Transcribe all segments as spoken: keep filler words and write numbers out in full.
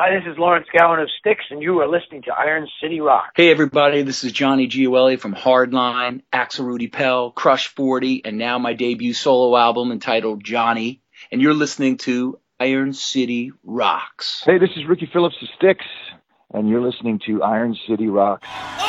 Hi, this is Lawrence Gowan of Styx, and you are listening to Iron City Rock. Hey, everybody, this is Johnny Gioeli from Hardline, Axel Rudi Pell, Crush forty, and now my debut solo album entitled Johnny, and you're listening to Iron City Rocks. Hey, this is Ricky Phillips of Styx, and you're listening to Iron City Rocks. Oh!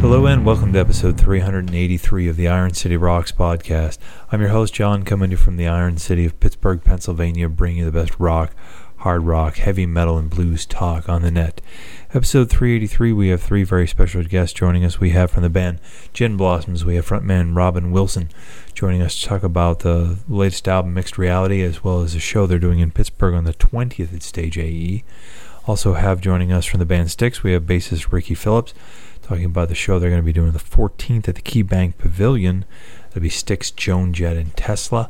Hello and welcome to episode three eighty-three of the Iron City Rocks podcast. I'm your host, John, coming to you from the Iron City of Pittsburgh, Pennsylvania, bringing you the best rock, hard rock, heavy metal, and blues talk on the net. Episode three eighty-three, we have three very special guests joining us. We have from the band Gin Blossoms, we have frontman Robin Wilson joining us to talk about the latest album, Mixed Reality, as well as a show they're doing in Pittsburgh on the twentieth at Stage A E. Also have joining us from the band Styx, we have bassist Ricky Phillips, talking about the show they're going to be doing the fourteenth at the Key Bank Pavilion. That'll be Styx, Joan Jett, and Tesla.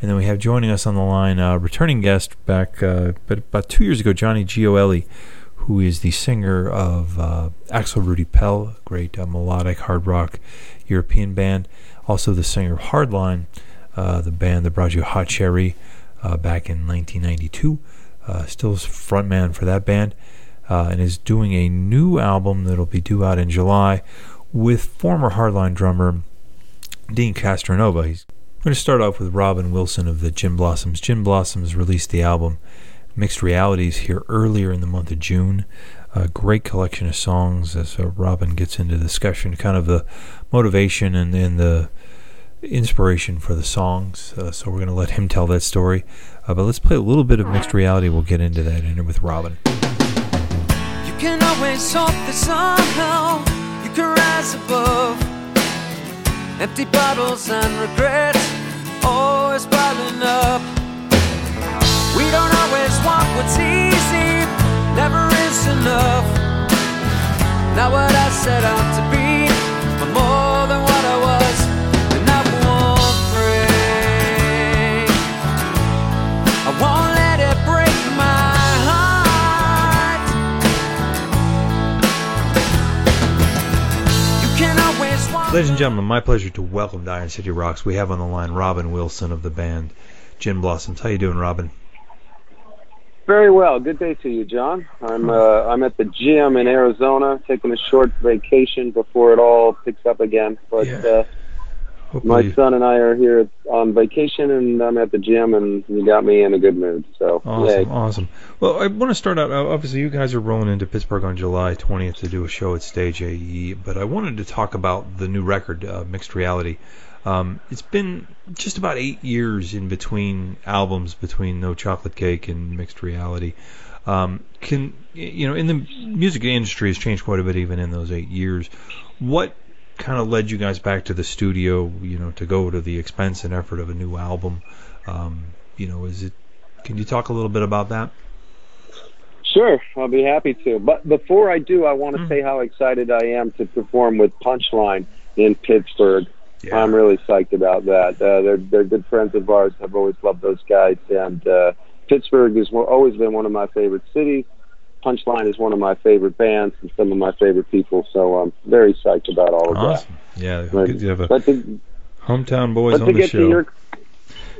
And then we have joining us on the line a uh, returning guest back uh, but about two years ago, Johnny Gioeli, who is the singer of uh, Axel Rudi Pell, a great uh, melodic hard rock European band. Also the singer of Hardline, uh, the band that brought you Hot Cherry uh, back in nineteen ninety-two. Uh, still frontman for that band. Uh, and is doing a new album that'll be due out in July with former Hardline drummer Deen Castronovo. He's going to start off with Robin Wilson of the Gin Blossoms. Gin Blossoms released the album Mixed Realities here earlier in the month of June. A great collection of songs as uh, Robin gets into discussion, kind of the motivation and, and the inspiration for the songs. Uh, so we're going to let him tell that story. Uh, but let's play a little bit of Mixed Reality. We'll get into that in with Robin. You can always hope that somehow you can rise above. Empty bottles and regrets always piling up. We don't always want what's easy, never is enough. Not what I set out to be, but more than what I was. And I won't break, I won't let it break my Ladies and gentlemen, my pleasure to welcome to Iron City Rocks. We have on the line Robin Wilson of the band Gin Blossoms. How you doing, Robin? Very well. Good day to you, John. I'm uh, I'm at the gym in Arizona, taking a short vacation before it all picks up again. But yeah. uh, my you... son and I are here on vacation, and I'm at the gym, and you got me in a good mood. So awesome, yay. Awesome. Well, I want to start out. Obviously, you guys are rolling into Pittsburgh on July twentieth to do a show at Stage A E, but I wanted to talk about the new record, uh, Mixed Reality. Um, it's been just about eight years in between albums, between No Chocolate Cake and Mixed Reality. Um, can you know? In the music industry has changed quite a bit, even in those eight years. What kind of led you guys back to the studio? You know, to go to the expense and effort of a new album. Um, you know, is it? Can you talk a little bit about that? Sure, I'll be happy to. But before I do, I want to mm. say how excited I am to perform with Punchline in Pittsburgh. Yeah. I'm really psyched about that. Uh, they're they're good friends of ours. I've always loved those guys, and uh, Pittsburgh has always been one of my favorite cities. Punchline is one of my favorite bands and some of my favorite people. So I'm very psyched about all of awesome. that. Yeah, but, good to have a the, hometown boys on the get show. To your,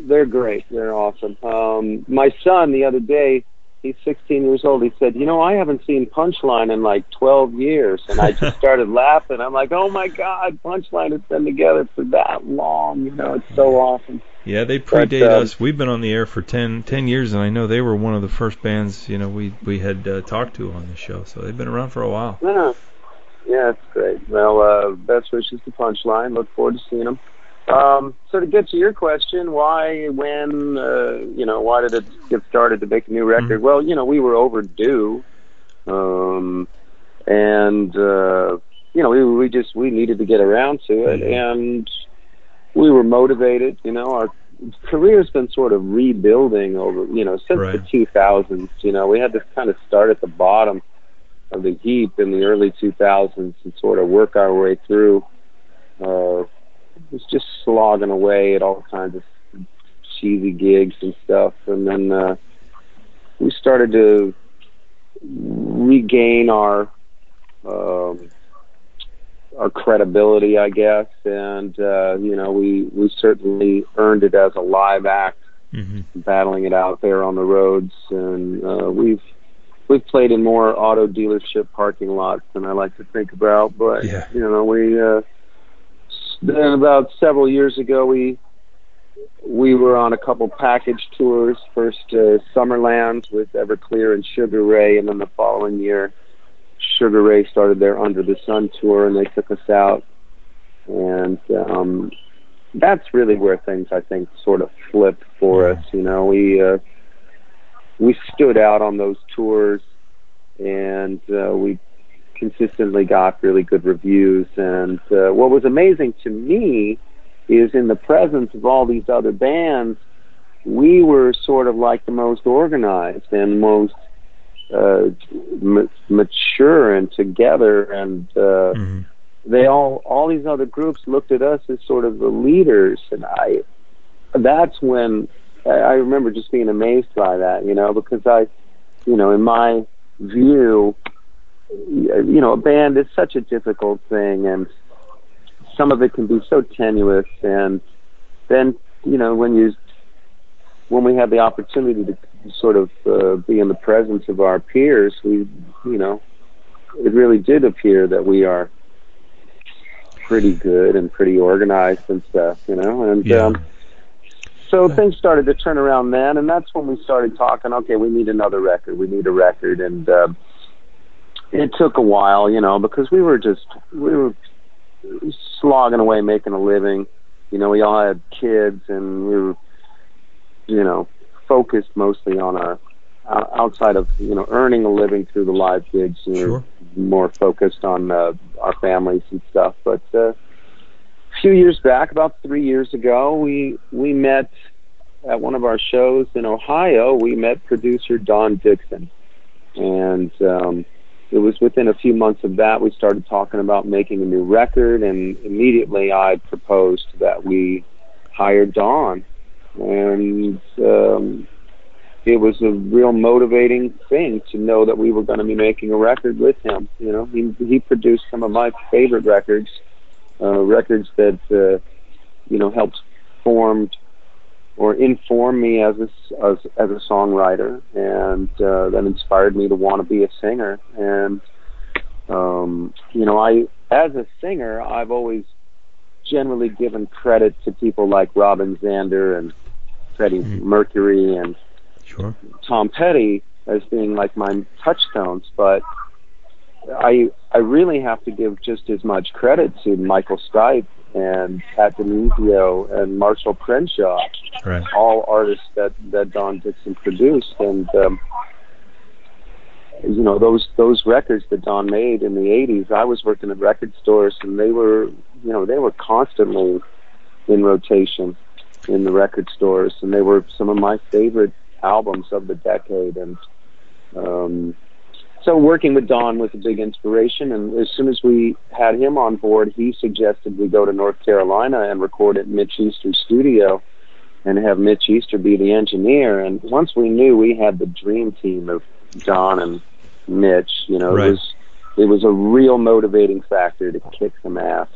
they're great. They're awesome. Um, my son the other day. He's sixteen years old. He said, you know, I haven't seen Punchline in like twelve years. And I just started laughing. I'm like, oh, my God, Punchline has been together for that long. You know, it's so awesome. Yeah, they predate but, uh, us. We've been on the air for ten years, and I know they were one of the first bands, you know, we, we had uh, talked to on the show. So they've been around for a while. Yeah, yeah it's great. Well, uh, best wishes to Punchline. Look forward to seeing them. Um, so to get to your question, why, when, uh, you know, why did it get started to make a new record? Mm-hmm. Well, you know, we were overdue, um, and uh, you know, we, we just, we needed to get around to it, and we were motivated. You know, our career's been sort of rebuilding over, you know, since right. the two thousands. You know, we had to kind of start at the bottom of the heap in the early two thousands and sort of work our way through. Uh, it was just slogging away at all kinds of cheesy gigs and stuff, and then uh, we started to regain our um, our credibility, I guess, and uh, you know, we we certainly earned it as a live act, mm-hmm. battling it out there on the roads, and uh, we've we've played in more auto dealership parking lots than I like to think about, but yeah. you know, we uh, then about several years ago we. We were on a couple package tours, first uh, Summerland with Everclear and Sugar Ray, and then the following year Sugar Ray started their Under the Sun tour, and they took us out. And um, that's really where things, I think, sort of flipped for yeah. us. You know, we uh, we stood out on those tours, and uh, we consistently got really good reviews. And uh, what was amazing to me is in the presence of all these other bands, we were sort of like the most organized and most uh, m- mature and together. And uh, mm-hmm. they all, all these other groups looked at us as sort of the leaders. And I, that's when I, I remember just being amazed by that, you know, because I, you know, in my view, you know, a band is such a difficult thing, and some of it can be so tenuous, and then, you know, when you, when we had the opportunity to sort of uh, be in the presence of our peers, we, you know, it really did appear that we are pretty good and pretty organized and stuff, you know, and yeah. um, so things started to turn around then, and that's when we started talking, okay, we need another record, we need a record, and uh, it took a while, you know, because we were just, we were slogging away making a living, you know, we all had kids, and we were, you know, focused mostly on our uh, outside of, you know, earning a living through the live gigs, we sure. were more focused on uh, our families and stuff. But uh, a few years back, about three years ago, we we met at one of our shows in Ohio. We met producer Don Dixon, and um it was within a few months of that we started talking about making a new record, and immediately I proposed that we hire Don. And um, it was a real motivating thing to know that we were going to be making a record with him. You know, he he produced some of my favorite records, uh, records that uh, you know, helped formed or inform me as a, as, as a songwriter, and uh, that inspired me to want to be a singer. And, um, you know, I as a singer, I've always generally given credit to people like Robin Zander and Freddie mm-hmm. Mercury and sure. Tom Petty as being like my touchstones, but I I really have to give just as much credit to Michael Stipe and Pat DiNizio and Marshall Crenshaw, right. all artists that, that Don Dixon produced. And um, you know, those those records that Don made in the eighties, I was working at record stores, and they were, you know, they were constantly in rotation in the record stores, and they were some of my favorite albums of the decade. And um, so working with Don was a big inspiration, and as soon as we had him on board, he suggested we go to North Carolina and record at Mitch Easter's studio and have Mitch Easter be the engineer. And once we knew we had the dream team of Don and Mitch, you know, right. it was it was a real motivating factor to kick some ass.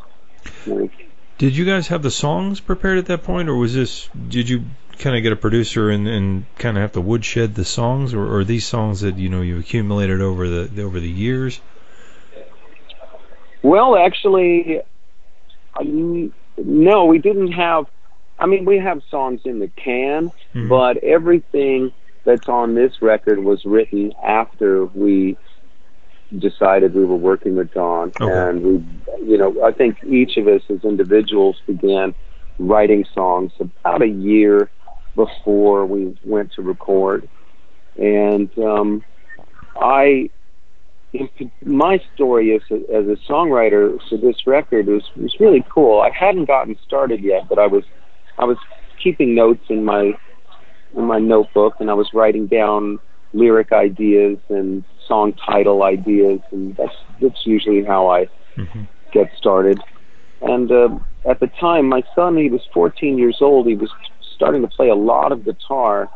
Like, did you guys have the songs prepared at that point, or was this, did you kind of get a producer and, and kind of have to woodshed the songs, or, or are these songs that, you know, you accumulated over the over the years? Well, actually, no, we didn't have, I mean, we have songs in the can, mm-hmm. but everything that's on this record was written after we decided we were working with Don. Okay. And we, you know, I think each of us as individuals began writing songs about a year before we went to record. And um, I in, my story as a, as a songwriter for this record was, was really cool. I hadn't gotten started yet, but I was I was keeping notes in my in my notebook, and I was writing down lyric ideas and song title ideas, and that's that's usually how I mm-hmm. get started. And uh, at the time, my son, he was fourteen years old. He was starting to play a lot of guitar,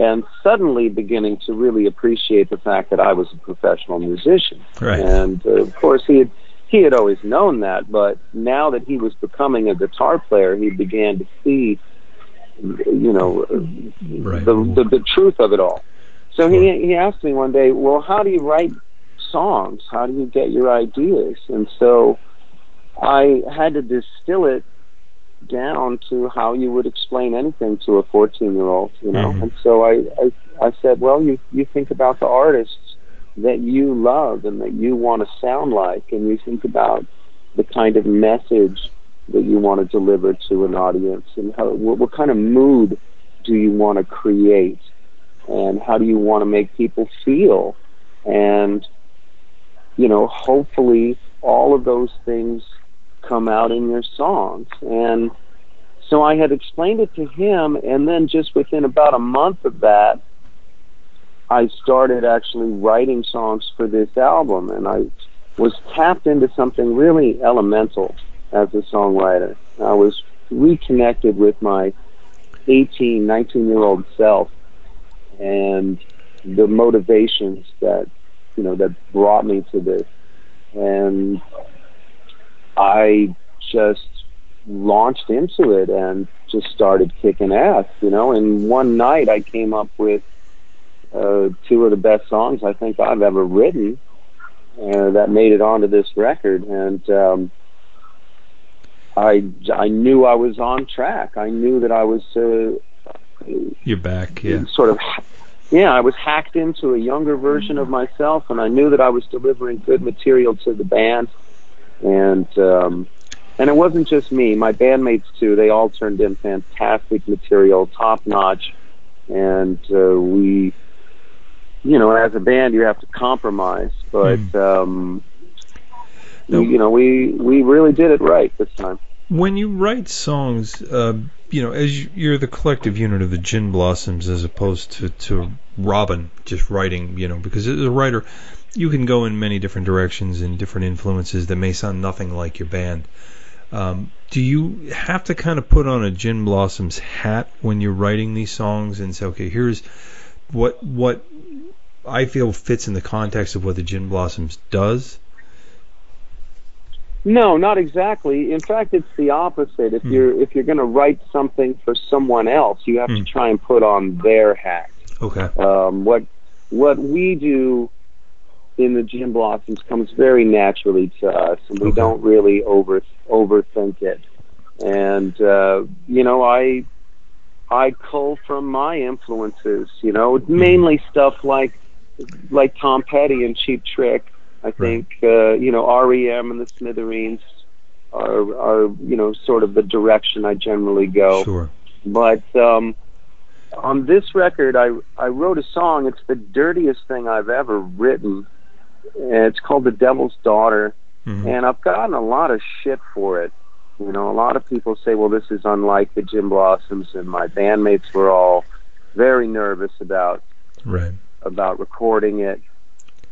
and suddenly beginning to really appreciate the fact that I was a professional musician. Right. And uh, of course, he had he had always known that, but now that he was becoming a guitar player, he began to see, you know, right. the, the the truth of it all. So sure. he he asked me one day, "Well, how do you write songs? How do you get your ideas?" And so I had to distill it down to how you would explain anything to a fourteen-year-old, you know. Mm-hmm. And so I, I, I said, well, you, you think about the artists that you love and that you want to sound like, and you think about the kind of message that you want to deliver to an audience, and how, what, what kind of mood do you want to create, and how do you want to make people feel, and, you know, hopefully all of those things come out in your songs. And so I had explained it to him, and then just within about a month of that, I started actually writing songs for this album, and I was tapped into something really elemental as a songwriter. I was reconnected with my eighteen, nineteen-year-old self and the motivations that, you know, that brought me to this. And I just launched into it and just started kicking ass, you know. And one night I came up with uh, two of the best songs I think I've ever written uh, that made it onto this record. And um, I, I knew I was on track. I knew that I was... Uh, You're back, yeah. Sort of... Yeah, I was hacked into a younger version of myself, and I knew that I was delivering good material to the band. And um, and it wasn't just me. My bandmates, too, they all turned in fantastic material, top-notch. And uh, we, you know, as a band, you have to compromise. But, mm. um, now, you know, we, we really did it right this time. When you write songs... Uh... You know, as you're the collective unit of the Gin Blossoms, as opposed to, to Robin just writing, you know, because as a writer, you can go in many different directions and different influences that may sound nothing like your band. Um, do you have to kind of put on a Gin Blossoms hat when you're writing these songs and say, okay, here's what what I feel fits in the context of what the Gin Blossoms does? No, not exactly. In fact, it's the opposite. If mm. you're if you're going to write something for someone else, you have mm. to try and put on their hat. Okay. Um, what what we do in the Gin Blossoms comes very naturally to us, and we okay. don't really over overthink it. And uh, you know, I I cull from my influences. You know, mm. mainly stuff like like Tom Petty and Cheap Trick. I think, uh, you know, R E M and the Smithereens are, are, you know, sort of the direction I generally go. Sure. But um, on this record, I, I wrote a song. It's the dirtiest thing I've ever written. It's called The Devil's Daughter. Mm-hmm. And I've gotten a lot of shit for it. You know, a lot of people say, well, this is unlike the Gin Blossoms, and my bandmates were all very nervous about, right. about recording it.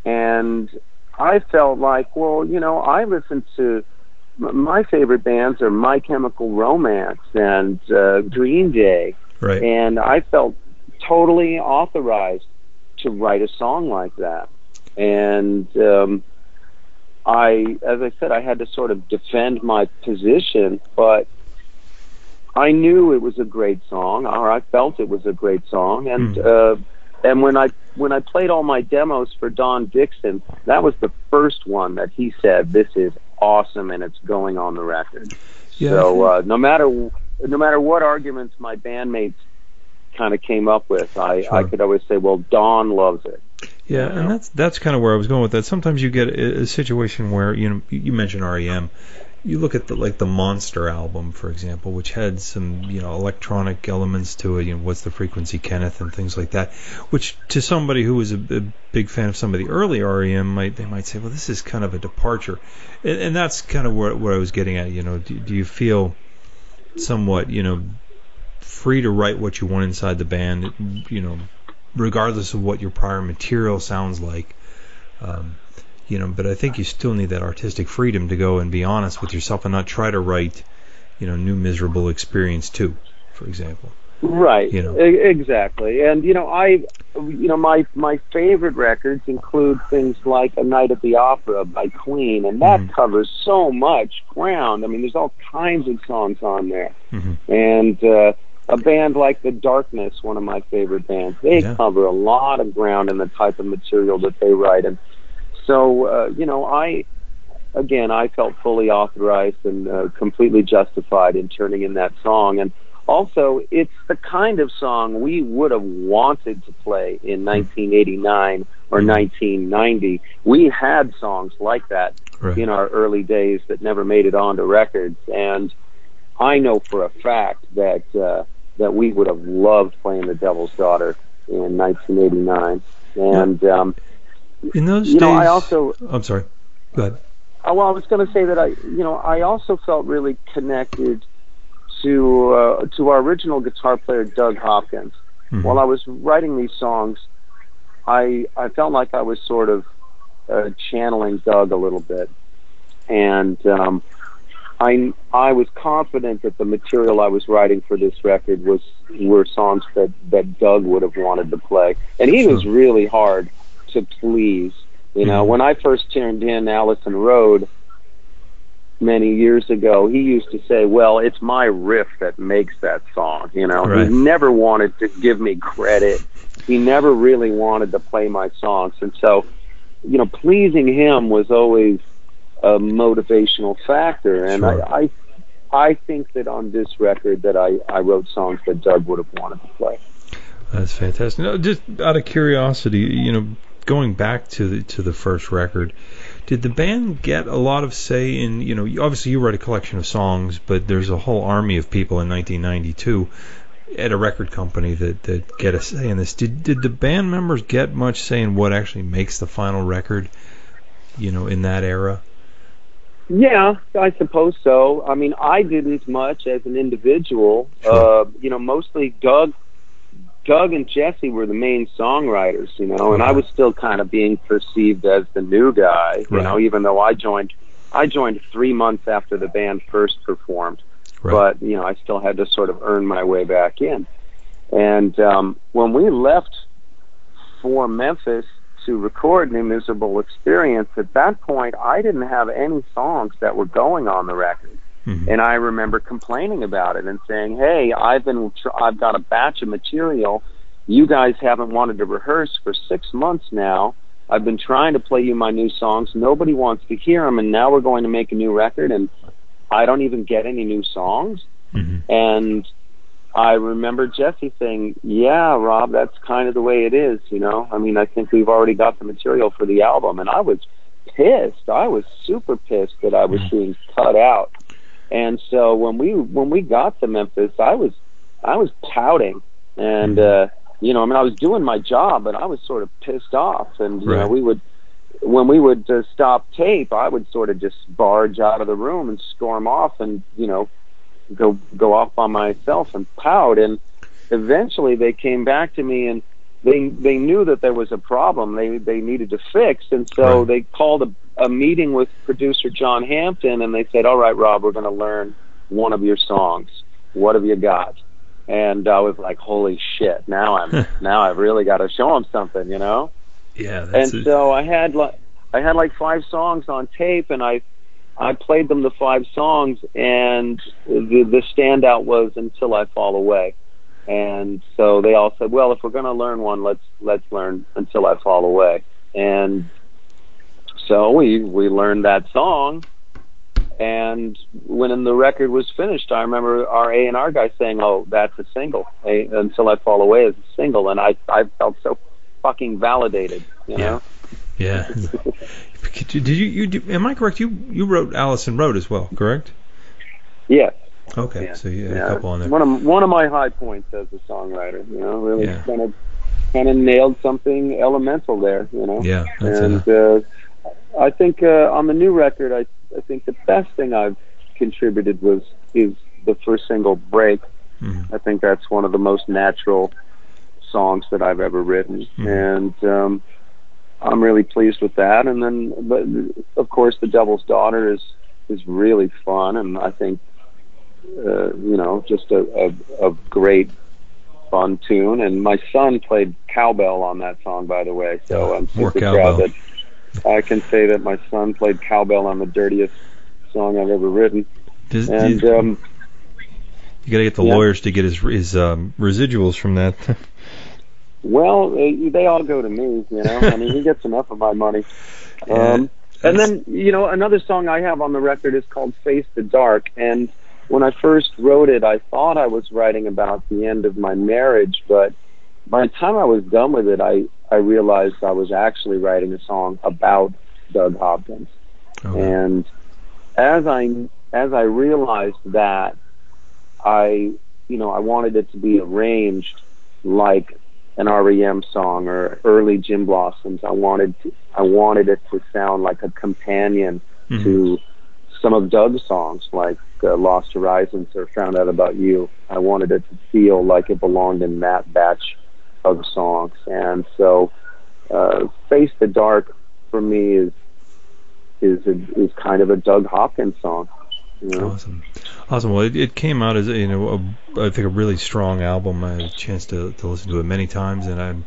And... I felt like, well, you know, I listen to my favorite bands are My Chemical Romance and uh, Green Day, right. and I felt totally authorized to write a song like that. And um, I, as I said, I had to sort of defend my position, but I knew it was a great song, or I felt it was a great song, and. Mm. Uh, And when I when I played all my demos for Don Dixon, that was the first one that he said, "This is awesome, and it's going on the record." Yeah, so uh, no matter no matter what arguments my bandmates kind of came up with, I, sure. I could always say, "Well, Don loves it." Yeah, you know? And that's that's kind of where I was going with that. Sometimes you get a, a situation where you know you mentioned R E M. you look at the, like the Monster album, for example, which had some, you know, electronic elements to it, you know, What's the Frequency, Kenneth, and things like that, which to somebody who was a, a big fan of some of the early R E M, might, they might say, well, this is kind of a departure. And, and that's kind of what, what I was getting at, you know, do, do you feel somewhat, you know, free to write what you want inside the band, you know, regardless of what your prior material sounds like? Um, you know, but I think you still need that artistic freedom to go and be honest with yourself and not try to write, you know, New Miserable Experience two, for example. Right. You know. E- exactly. And, you know, I, you know, my, my favorite records include things like A Night at the Opera by Queen, and that mm-hmm. covers so much ground. I mean, there's all kinds of songs on there. Mm-hmm. And, uh, a band like The Darkness, one of my favorite bands, they yeah. cover a lot of ground in the type of material that they write. And so, uh, you know, I, again, I felt fully authorized and uh, completely justified in turning in that song. And also, it's the kind of song we would have wanted to play in nineteen eighty-nine or nineteen ninety. We had songs like that right. in our early days that never made it onto records. And I know for a fact that uh, that we would have loved playing The Devil's Daughter in nineteen eighty-nine. And um, in those you days, know, I also I'm sorry. Go ahead. Oh, well, I was going to say that I, you know, I also felt really connected to uh, to our original guitar player Doug Hopkins. Mm-hmm. While I was writing these songs, I I felt like I was sort of uh, channeling Doug a little bit, and. Um, I I was confident that the material I was writing for this record was were songs that, that Doug would have wanted to play, and he was really hard to please. You know, mm-hmm. when I first turned in Allison Road many years ago, he used to say, "Well, it's my riff that makes that song." You know, right. he never wanted to give me credit. He never really wanted to play my songs, and so, you know, pleasing him was always a motivational factor, and sure. I, I, I think that on this record that I, I wrote songs that Doug would have wanted to play. That's fantastic. No, just out of curiosity, you know, going back to the to the first record, did the band get a lot of say in? You know, obviously you write a collection of songs, but there's a whole army of people in nineteen ninety-two at a record company that, that get a say in this. Did did the band members get much say in what actually makes the final record? You know, in that era. Yeah, I suppose so. I mean, I didn't much as an individual. Uh, you know, mostly Doug, Doug and Jesse were the main songwriters. You know, and I was still kind of being perceived as the new guy. You right. know, even though I joined, I joined three months after the band first performed. Right. But you know, I still had to sort of earn my way back in. And um, when we left for Memphis to record New Miserable Experience, at that point I didn't have any songs that were going on the record, mm-hmm. and I remember complaining about it and saying, hey, I've been tr- I've got a batch of material you guys haven't wanted to rehearse for six months now. I've been trying to play you my new songs, nobody wants to hear them, and now we're going to make a new record and I don't even get any new songs. Mm-hmm. And I remember Jesse saying, yeah, Rob, that's kind of the way it is, you know? I mean, I think we've already got the material for the album. And I was pissed. I was super pissed that I was being cut out. And so when we when we got to Memphis, I was I was pouting. And, uh, you know, I mean, I was doing my job, but I was sort of pissed off. And, you right. know, we would, when we would uh, stop tape, I would sort of just barge out of the room and storm off and, you know, go go off by myself and pout. And eventually they came back to me and they they knew that there was a problem they they needed to fix, and so right. they called a, a meeting with producer John Hampton, and they said, all right, Rob, we're going to learn one of your songs, what have you got? And I was like, holy shit, now I'm now I've really got to show them something, you know? Yeah, that's and it. So I had like I had like five songs on tape, and I I played them the five songs, and the, the standout was Until I Fall Away. And so they all said, well, if we're going to learn one, let's let's learn Until I Fall Away. And so we we learned that song, and when the record was finished, I remember our A and R guy saying, oh, that's a single. A, Until I Fall Away is a single. And I, I felt so fucking validated, you yeah. know? Yeah. Did you, you do, am I correct? You you wrote Allison Road as well, correct? Yes. Okay, yeah. So yeah, yeah, a couple on there. One of one of my high points as a songwriter, you know, really yeah. kind of kind of nailed something elemental there, you know. Yeah. That's and uh, I think uh, on the new record, I I think the best thing I've contributed was is the first single, Break. Mm-hmm. I think that's one of the most natural songs that I've ever written, mm-hmm. and um, I'm really pleased with that. And then, but, of course, The Devil's Daughter is is really fun, and I think uh, you know, just a, a, a great fun tune. And my son played cowbell on that song, by the way, so oh, I'm super proud that I can say that my son played cowbell on the dirtiest song I've ever written. Does, and does, um, you got to get the yeah. lawyers to get his his um, residuals from that. Well, they all go to me, you know. I mean, he gets enough of my money. Um, yeah, and then, you know, another song I have on the record is called Face the Dark. And when I first wrote it, I thought I was writing about the end of my marriage. But by the time I was done with it, I, I realized I was actually writing a song about Doug Hopkins. Oh. And as I, as I realized that, I, you know, I wanted it to be arranged like an R E M song or early Gin Blossoms. I wanted to, I wanted it to sound like a companion mm-hmm. to some of Doug's songs, like uh, Lost Horizons or Found Out About You. I wanted it to feel like it belonged in that batch of songs. And so uh, Face the Dark for me is is a, is kind of a Doug Hopkins song. You know? Awesome. Awesome. Well, it, it came out as, you know, a, I think a really strong album. I had a chance to, to listen to it many times, and I'm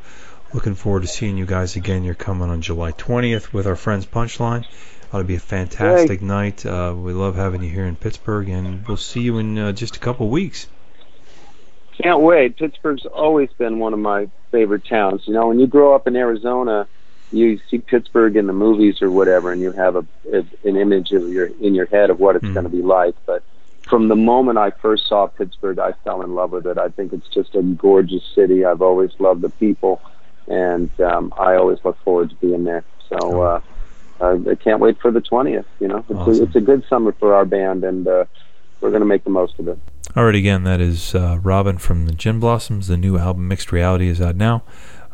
looking forward to seeing you guys again. You're coming on July twentieth with our friends Punchline. Ought to be a fantastic hey. night. Uh, we love having you here in Pittsburgh, and we'll see you in uh, just a couple weeks. Can't wait. Pittsburgh's always been one of my favorite towns. You know, when you grow up in Arizona, you see Pittsburgh in the movies or whatever, and you have a, a an image of your in your head of what it's mm. going to be like. But from the moment I first saw Pittsburgh, I fell in love with it. I think it's just a gorgeous city. I've always loved the people, and um, I always look forward to being there. So uh, I, I can't wait for the twentieth. You know, it's, awesome. a, it's a good summer for our band, and uh, we're going to make the most of it. All right, again, that is uh, Robin from the Gin Blossoms. The new album, Mixed Reality, is out now.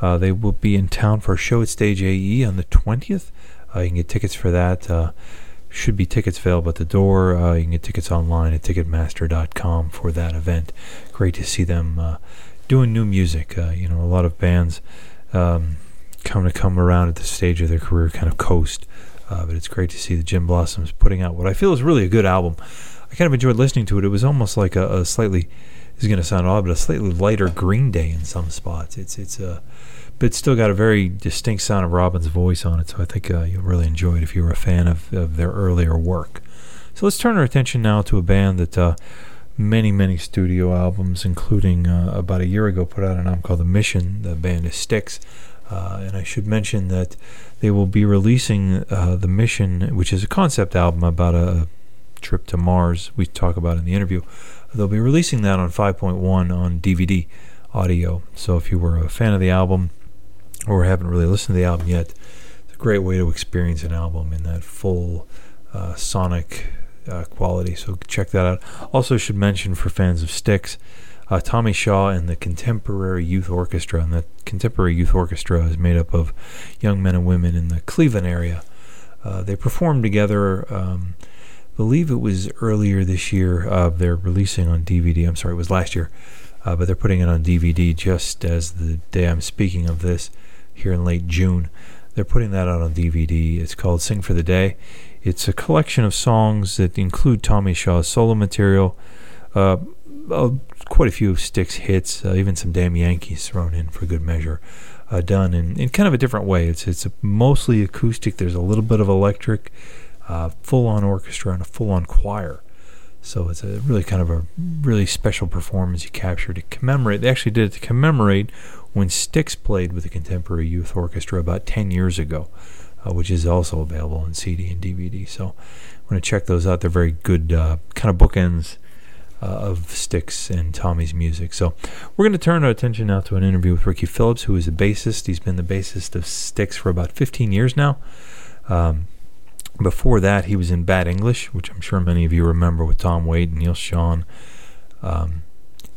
Uh, they will be in town for a show at Stage A E on the twentieth. Uh, you can get tickets for that. Uh, should be tickets available at the door. Uh, you can get tickets online at ticketmaster dot com for that event. Great to see them uh, doing new music. Uh, you know, a lot of bands um, come to come around at this stage of their career, kind of coast. Uh, but it's great to see the Gin Blossoms putting out what I feel is really a good album. I kind of enjoyed listening to it. It was almost like a, a slightly, this is going to sound odd, but a slightly lighter Green Day in some spots. It's it's a, uh, but it's still got a very distinct sound of Robin's voice on it. So I think uh, you'll really enjoy it if you were a fan of, of their earlier work. So let's turn our attention now to a band that uh, many many studio albums, including uh, about a year ago, put out an album called The Mission. The band is Styx, uh, and I should mention that they will be releasing uh, The Mission, which is a concept album about a trip to Mars we talk about in the interview. They'll be releasing that on five point one on D V D audio. So if you were a fan of the album or haven't really listened to the album yet, it's a great way to experience an album in that full uh, sonic uh, quality. So check that out. Also should mention for fans of Styx, uh, Tommy Shaw and the Contemporary Youth Orchestra. And that Contemporary Youth Orchestra is made up of young men and women in the Cleveland area. Uh, they performed together... Um, I believe it was earlier this year. Uh, they're releasing on D V D. I'm sorry, it was last year. Uh, but they're putting it on D V D just as the day I'm speaking of this, here in late June. They're putting that out on D V D. It's called Sing for the Day. It's a collection of songs that include Tommy Shaw's solo material, uh, uh, quite a few of Styx hits, uh, even some Damn Yankees thrown in for good measure, uh, done in, in kind of a different way. It's, it's a mostly acoustic. There's a little bit of electric. Uh, full-on orchestra and a full-on choir, so it's a really kind of a really special performance you capture to commemorate. They actually did it to commemorate when Styx played with the Contemporary Youth Orchestra about ten years ago, uh, which is also available on C D and D V D. So, I want to check those out. They're very good, uh, kind of bookends uh, of Styx and Tommy's music. So we're going to turn our attention now to an interview with Ricky Phillips, who is a bassist. He's been the bassist of Styx for about fifteen years now. Um, before that, he was in Bad English, which I'm sure many of you remember, with Tom Waite and Neil Sean. Um,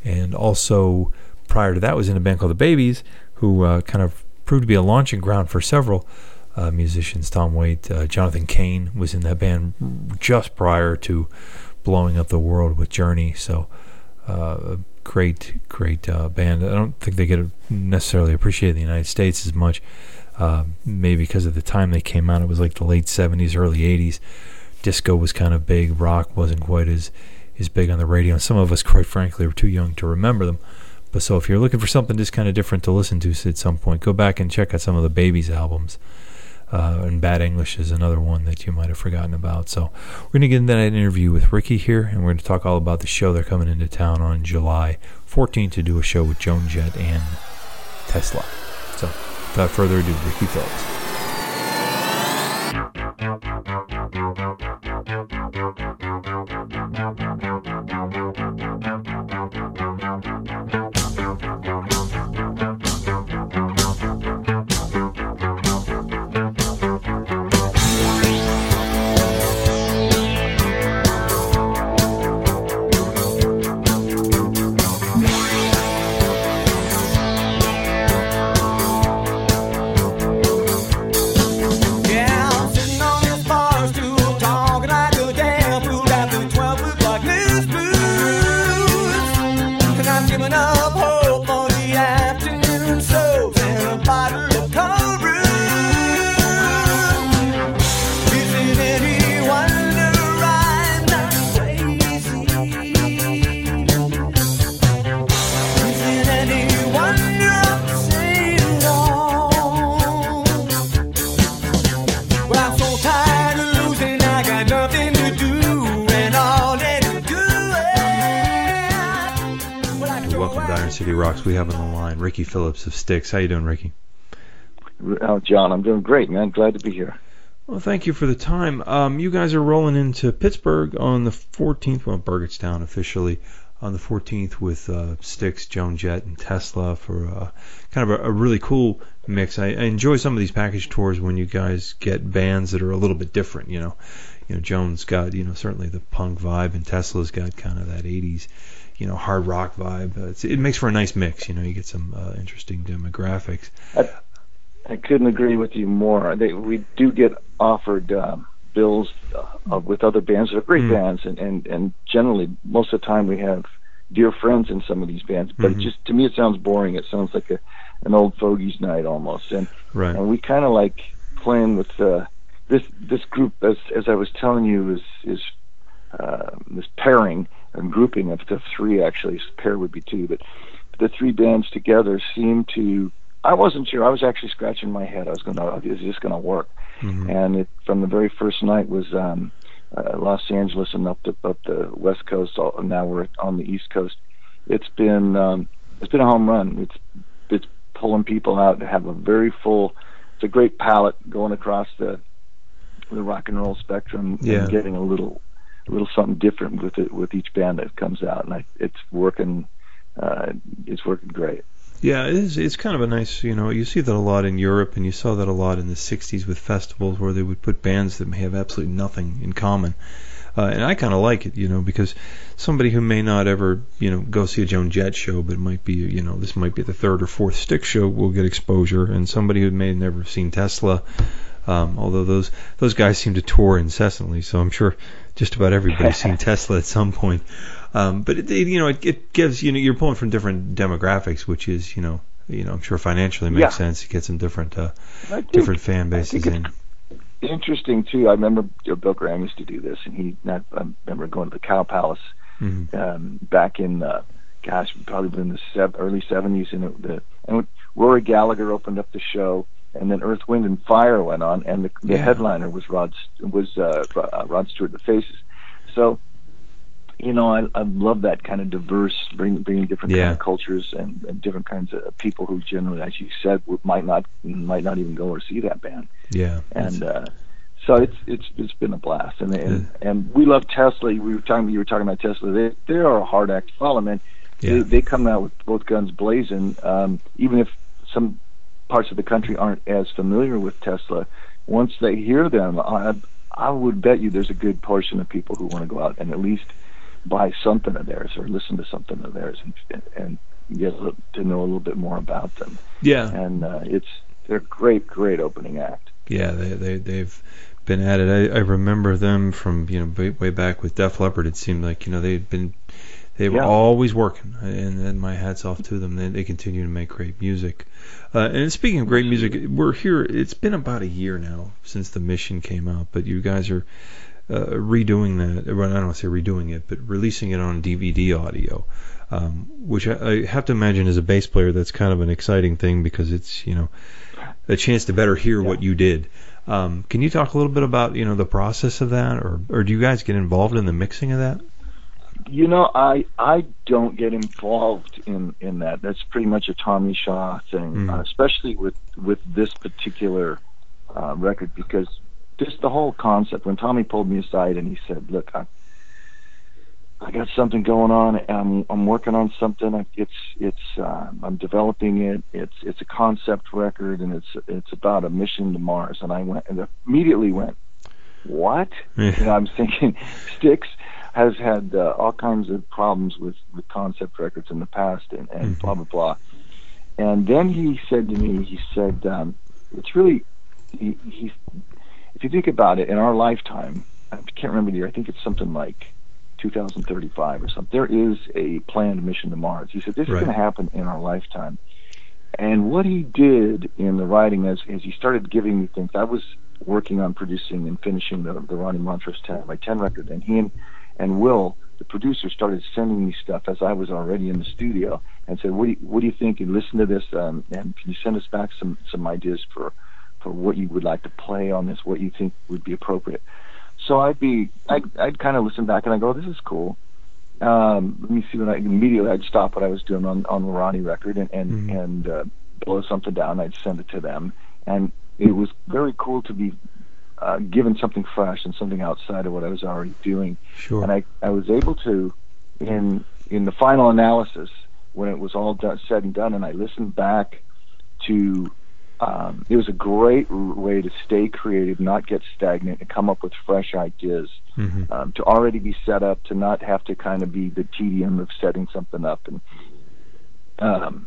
and also, prior to that, was in a band called The Babies, who uh, kind of proved to be a launching ground for several uh, musicians. Tom Waite, uh, Jonathan Cain was in that band just prior to blowing up the world with Journey. So uh, a great, great uh, band. I don't think they get necessarily appreciated in the United States as much, uh, maybe because of the time they came out. It was like the late seventies, early eighties. Disco was kind of big. Rock wasn't quite as, as big on the radio. And some of us, quite frankly, were too young to remember them. But so if you're looking for something just kind of different to listen to at some point, go back and check out some of the Babies albums. Uh, and Bad English is another one that you might have forgotten about. So we're going to get into that interview with Ricky here, and we're going to talk all about the show. They're coming into town on July fourteenth to do a show with Joan Jett and Tesla. So without further ado, Ricky Phillips. Ricky Phillips of Styx. How you doing, Ricky? Oh, John, I'm doing great, man. Glad to be here. Well, thank you for the time. Um, you guys are rolling into Pittsburgh on the fourteenth, well, Burgettstown officially, on the fourteenth with uh, Styx, Joan Jett, and Tesla for uh, kind of a, a really cool mix. I, I enjoy some of these package tours when you guys get bands that are a little bit different, you know. You know, Joan's got, you know, certainly the punk vibe, and Tesla's got kind of that eighties, you know, hard rock vibe. Uh, it's, it makes for a nice mix. You know, you get some uh, interesting demographics. I, I couldn't agree with you more. They, we do get offered uh, bills uh, with other bands that are great mm. bands, and, and, and generally most of the time we have dear friends in some of these bands. But mm-hmm. it just, to me, it sounds boring. It sounds like a, an old fogey's night almost. And, right. and we kind of like playing with uh, this this group, as as I was telling you, is is uh, this pairing. A grouping of the three, actually, pair would be two, but the three bands together seemed to, I wasn't sure, I was actually scratching my head, I was going to, is this going to work? Mm-hmm. And it, from the very first night was um, uh, Los Angeles and up the, up the West Coast, all, now we're on the East Coast. It's been um, it's been a home run. It's it's pulling people out to have a very full, it's a great palette going across the the rock and roll spectrum yeah. and getting a little A little something different with it with each band that comes out, and I, it's working. Uh, it's working great. Yeah, it is. It's kind of a nice, you know, you see that a lot in Europe, and you saw that a lot in the sixties with festivals where they would put bands that may have absolutely nothing in common. Uh, and I kind of like it, you know, because somebody who may not ever, you know, go see a Joan Jett show, but it might be, you know, this might be the third or fourth Styx show, will get exposure, and somebody who may have never seen Tesla. Um, although those those guys seem to tour incessantly, so I'm sure just about everybody's seen Tesla at some point. Um, but it, it, you know, it, it gives, you know, you're pulling from different demographics, which is, you know, you know, I'm sure financially makes yeah. sense. You get some different uh, think, different fan bases in. Interesting too. I remember Bill Graham used to do this, and he. Not, I remember going to the Cow Palace mm-hmm. um, back in, uh, gosh, probably in the sev- early seventies, and, it, the, and Rory Gallagher opened up the show. And then Earth, Wind, and Fire went on, and the, the yeah. headliner was Rod was uh, Rod Stewart and the Faces. So, you know, I, I love that kind of diverse, bringing bringing different yeah. kinds of cultures and, and different kinds of people who generally, as you said, might not might not even go or see that band. Yeah, and uh, So it's it's it's been a blast, and and, yeah. and we love Tesla. We were talking, you were talking about Tesla. They they are a hard act to follow, man. Yeah. They, they come out with both guns blazing. Um, even if some parts of the country aren't as familiar with Tesla, once they hear them, I I would bet you there's a good portion of people who want to go out and at least buy something of theirs or listen to something of theirs and and get to know a little bit more about them. Yeah, and uh, it's they're a great, great opening act. Yeah, they they they've been at it. I, I remember them from you know way, way back with Def Leppard. It seemed like you know they'd been they were yeah. always working, and, and my hat's off to them. They, they continue to make great music. Uh, and speaking of great music, we're here. It's been about a year now since The Mission came out, but you guys are uh, redoing that. Well, I don't want to say redoing it, but releasing it on D V D audio, um, which I, I have to imagine as a bass player that's kind of an exciting thing because it's you know. a chance to better hear yeah. what you did. Um, can you talk a little bit about you know the process of that, or or do you guys get involved in the mixing of that? You know, I I don't get involved in, in that. That's pretty much a Tommy Shaw thing, mm-hmm. uh, especially with with this particular uh, record, because just the whole concept. When Tommy pulled me aside and he said, "Look, I I got something going on. I'm I'm working on something. It's it's uh, I'm developing it. It's it's a concept record, and it's it's about a mission to Mars." And I went and immediately went, "What?" Yeah. And I'm thinking, Styx has had uh, all kinds of problems with, with concept records in the past, and, and mm-hmm. blah blah blah. And then he said to me, he said, um, "It's really he, he. If you think about it, in our lifetime, I can't remember the year. I think it's something like." two thousand thirty-five or something. There is a planned mission to Mars. He said, this right. is going to happen in our lifetime. And what he did in the writing is, is he started giving me things. I was working on producing and finishing the, the Ronnie Montrose ten by ten record, and he and, and Will, the producer, started sending me stuff as I was already in the studio and said, what do you, what do you think? You listen to this, um, and can you send us back some, some ideas for, for what you would like to play on this, what you think would be appropriate? So I'd be, I'd, I'd kind of listen back and I go, this is cool. Um, let me see what I immediately I'd stop what I was doing on on the Ronnie record and and, mm-hmm. and uh, blow something down. I'd send it to them, and it was very cool to be uh, given something fresh and something outside of what I was already doing. Sure. And I, I was able to in in the final analysis when it was all done, said and done, and I listened back to. Um, it was a great way to stay creative, not get stagnant, and come up with fresh ideas, mm-hmm. um, to already be set up, to not have to kind of be the tedium of setting something up, and um,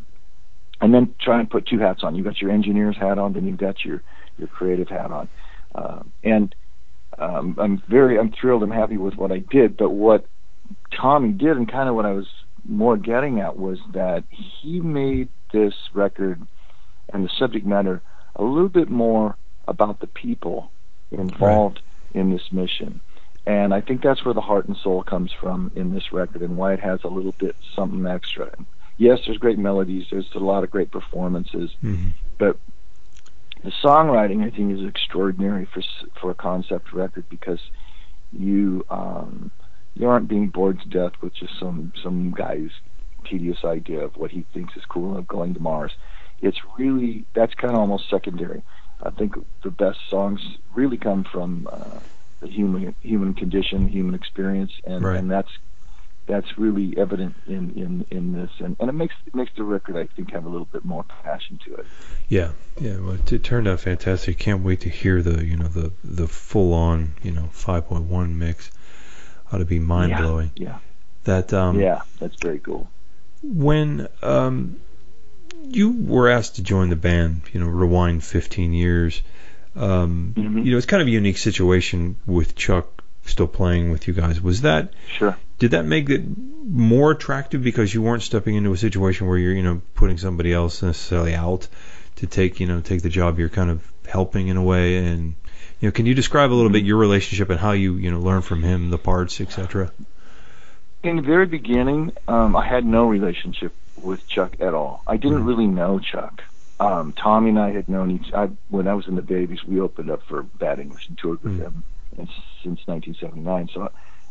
and then try and put two hats on. You've got your engineer's hat on, then you've got your, your creative hat on. Um, and um, I'm very, I'm thrilled and happy with what I did, but what Tommy did and kind of what I was more getting at was that he made this record and the subject matter a little bit more about the people involved right. in this mission. And I think that's where the heart and soul comes from in this record and why it has a little bit something extra. And yes, there's great melodies, there's a lot of great performances, mm-hmm. but the songwriting, I think, is extraordinary for for a concept record because you um, you aren't being bored to death with just some, some guy's tedious idea of what he thinks is cool of going to Mars. It's really, that's kind of almost secondary. I think the best songs really come from uh, the human human condition, human experience, and, right. and that's that's really evident in, in, in this. And, and it makes it makes the record, I think, have a little bit more passion to it. Yeah, yeah. Well, it, it turned out fantastic. Can't wait to hear the you know the the full on you know five point one mix. Ought to be mind blowing. Yeah, yeah. That. Um, yeah, that's very cool. When. Um, You were asked to join the band, you know, rewind fifteen years. Um, mm-hmm. You know, it's kind of a unique situation with Chuck still playing with you guys. Was that, sure. did that make it more attractive because you weren't stepping into a situation where you're, you know, putting somebody else necessarily out to take, you know, take the job you're kind of helping in a way? And, you know, can you describe a little bit your relationship and how you, you know, learn from him, the parts, et cetera? In the very beginning, um, I had no relationship with Chuck at all. I didn't really know Chuck. Um, Tommy and I had known each I when I was in the Babies, we opened up for Bad English and toured with mm-hmm. him and, since nineteen seventy-nine. So I,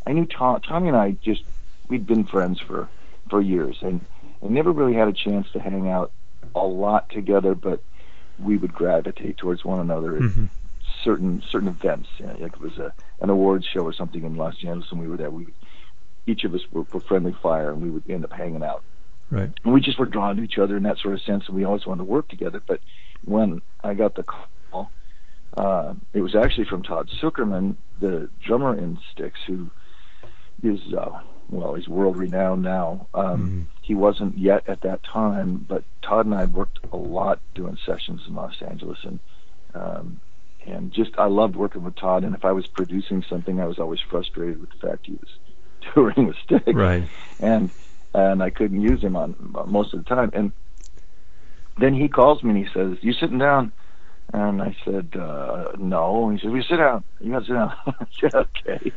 I knew Tom, Tommy and I just, we'd been friends for, for years and, and never really had a chance to hang out a lot together, but we would gravitate towards one another. Mm-hmm. certain certain events. You know, like it was a, an awards show or something in Los Angeles, and we were there. We each of us were for friendly fire, and we would end up hanging out. Right. And we just were drawn to each other in that sort of sense, and we always wanted to work together. But when I got the call, uh, it was actually from Todd Zuckerman, the drummer in Styx, who is, uh, well, he's world-renowned now. Um, mm. He wasn't yet at that time, but Todd and I worked a lot doing sessions in Los Angeles, and um, and just I loved working with Todd. And if I was producing something, I was always frustrated with the fact he was touring with Styx. Right. And... and I couldn't use him on most of the time. And then he calls me and he says, "You sitting down?" And I said, uh, "No." And he said, "We sit down. You gotta sit down." I said, "Okay."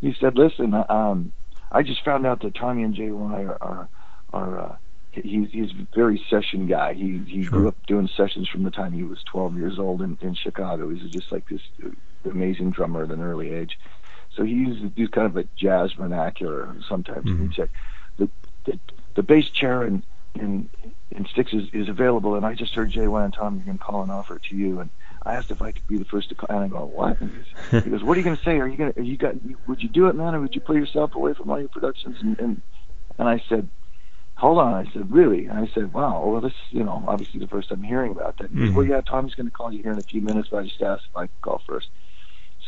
He said, "Listen, um, I just found out that Tommy and J Y are, are, are uh, he's he's a very session guy. He he sure. grew up doing sessions from the time he was twelve years old in, in Chicago. He's just like this amazing drummer at an early age. So he uses he's kind of a jazz vernacular sometimes." Mm-hmm. And he said, The, the, the bass chair in, in, in Styx is, is available, and I just heard J Y and Tom are going to call an offer to you. And I asked if I could be the first to call, and I go, "What?" And he goes, "What are you going to say? Are you going to, are you got, would you do it, man, or would you pull yourself away from all your productions?" And, and, and I said, "Hold on." I said, "Really?" And I said, "Wow, well, this, you know, obviously the first time hearing about that." Mm-hmm. He goes, "Well, yeah, Tommy's going to call you here in a few minutes, but I just asked if I could call first."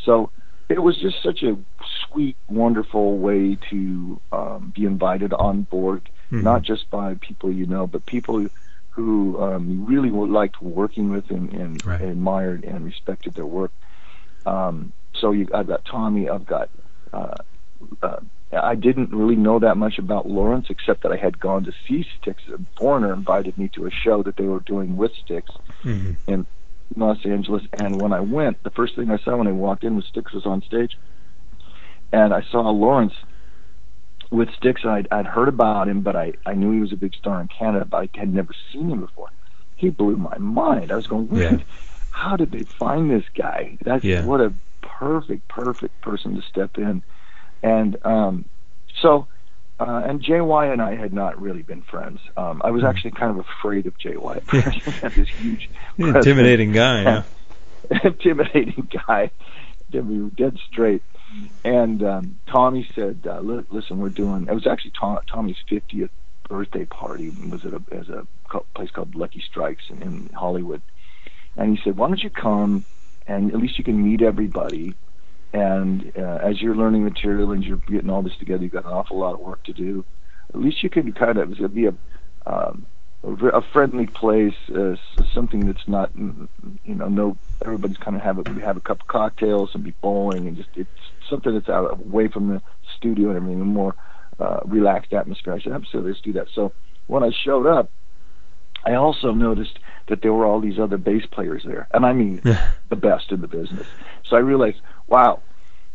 So it was just such a sweet, wonderful way to um, be invited on board, mm-hmm. not just by people you know, but people who um, really liked working with and, and right. admired and respected their work. Um, so you, I've got Tommy, I've got... Uh, uh, I didn't really know that much about Lawrence, except that I had gone to see Styx. A foreigner invited me to a show that they were doing with Styx, mm-hmm. and Los Angeles, and when I went, the first thing I saw when I walked in was Styx was on stage, and I saw Lawrence with Styx. I'd, I'd heard about him, but I, I knew he was a big star in Canada, but I had never seen him before. He blew my mind. I was going, wait, yeah. how did they find this guy? That's yeah. what a perfect, perfect person to step in. And um, so, uh, and J Y and I had not really been friends. Um, I was actually kind of afraid of J Y. He had this huge... intimidating guy, yeah. intimidating guy. We were dead straight. And um, Tommy said, uh, "Listen, we're doing." It was actually Tom, Tommy's fiftieth birthday party. It was at a, it was a place called Lucky Strikes in, in Hollywood. And he said, "Why don't you come? And at least you can meet everybody. And uh, as you're learning material and you're getting all this together, you've got an awful lot of work to do. At least you can kind of it'll be a." Um, a friendly place, uh, something that's not, you know, no. Everybody's kind of have a, have a cup of cocktails and be bowling, and just it's something that's out away from the studio and everything, a more uh, relaxed atmosphere. I said, "Absolutely, let's do that." So when I showed up, I also noticed that there were all these other bass players there, and I mean the best in the business. So I realized, wow,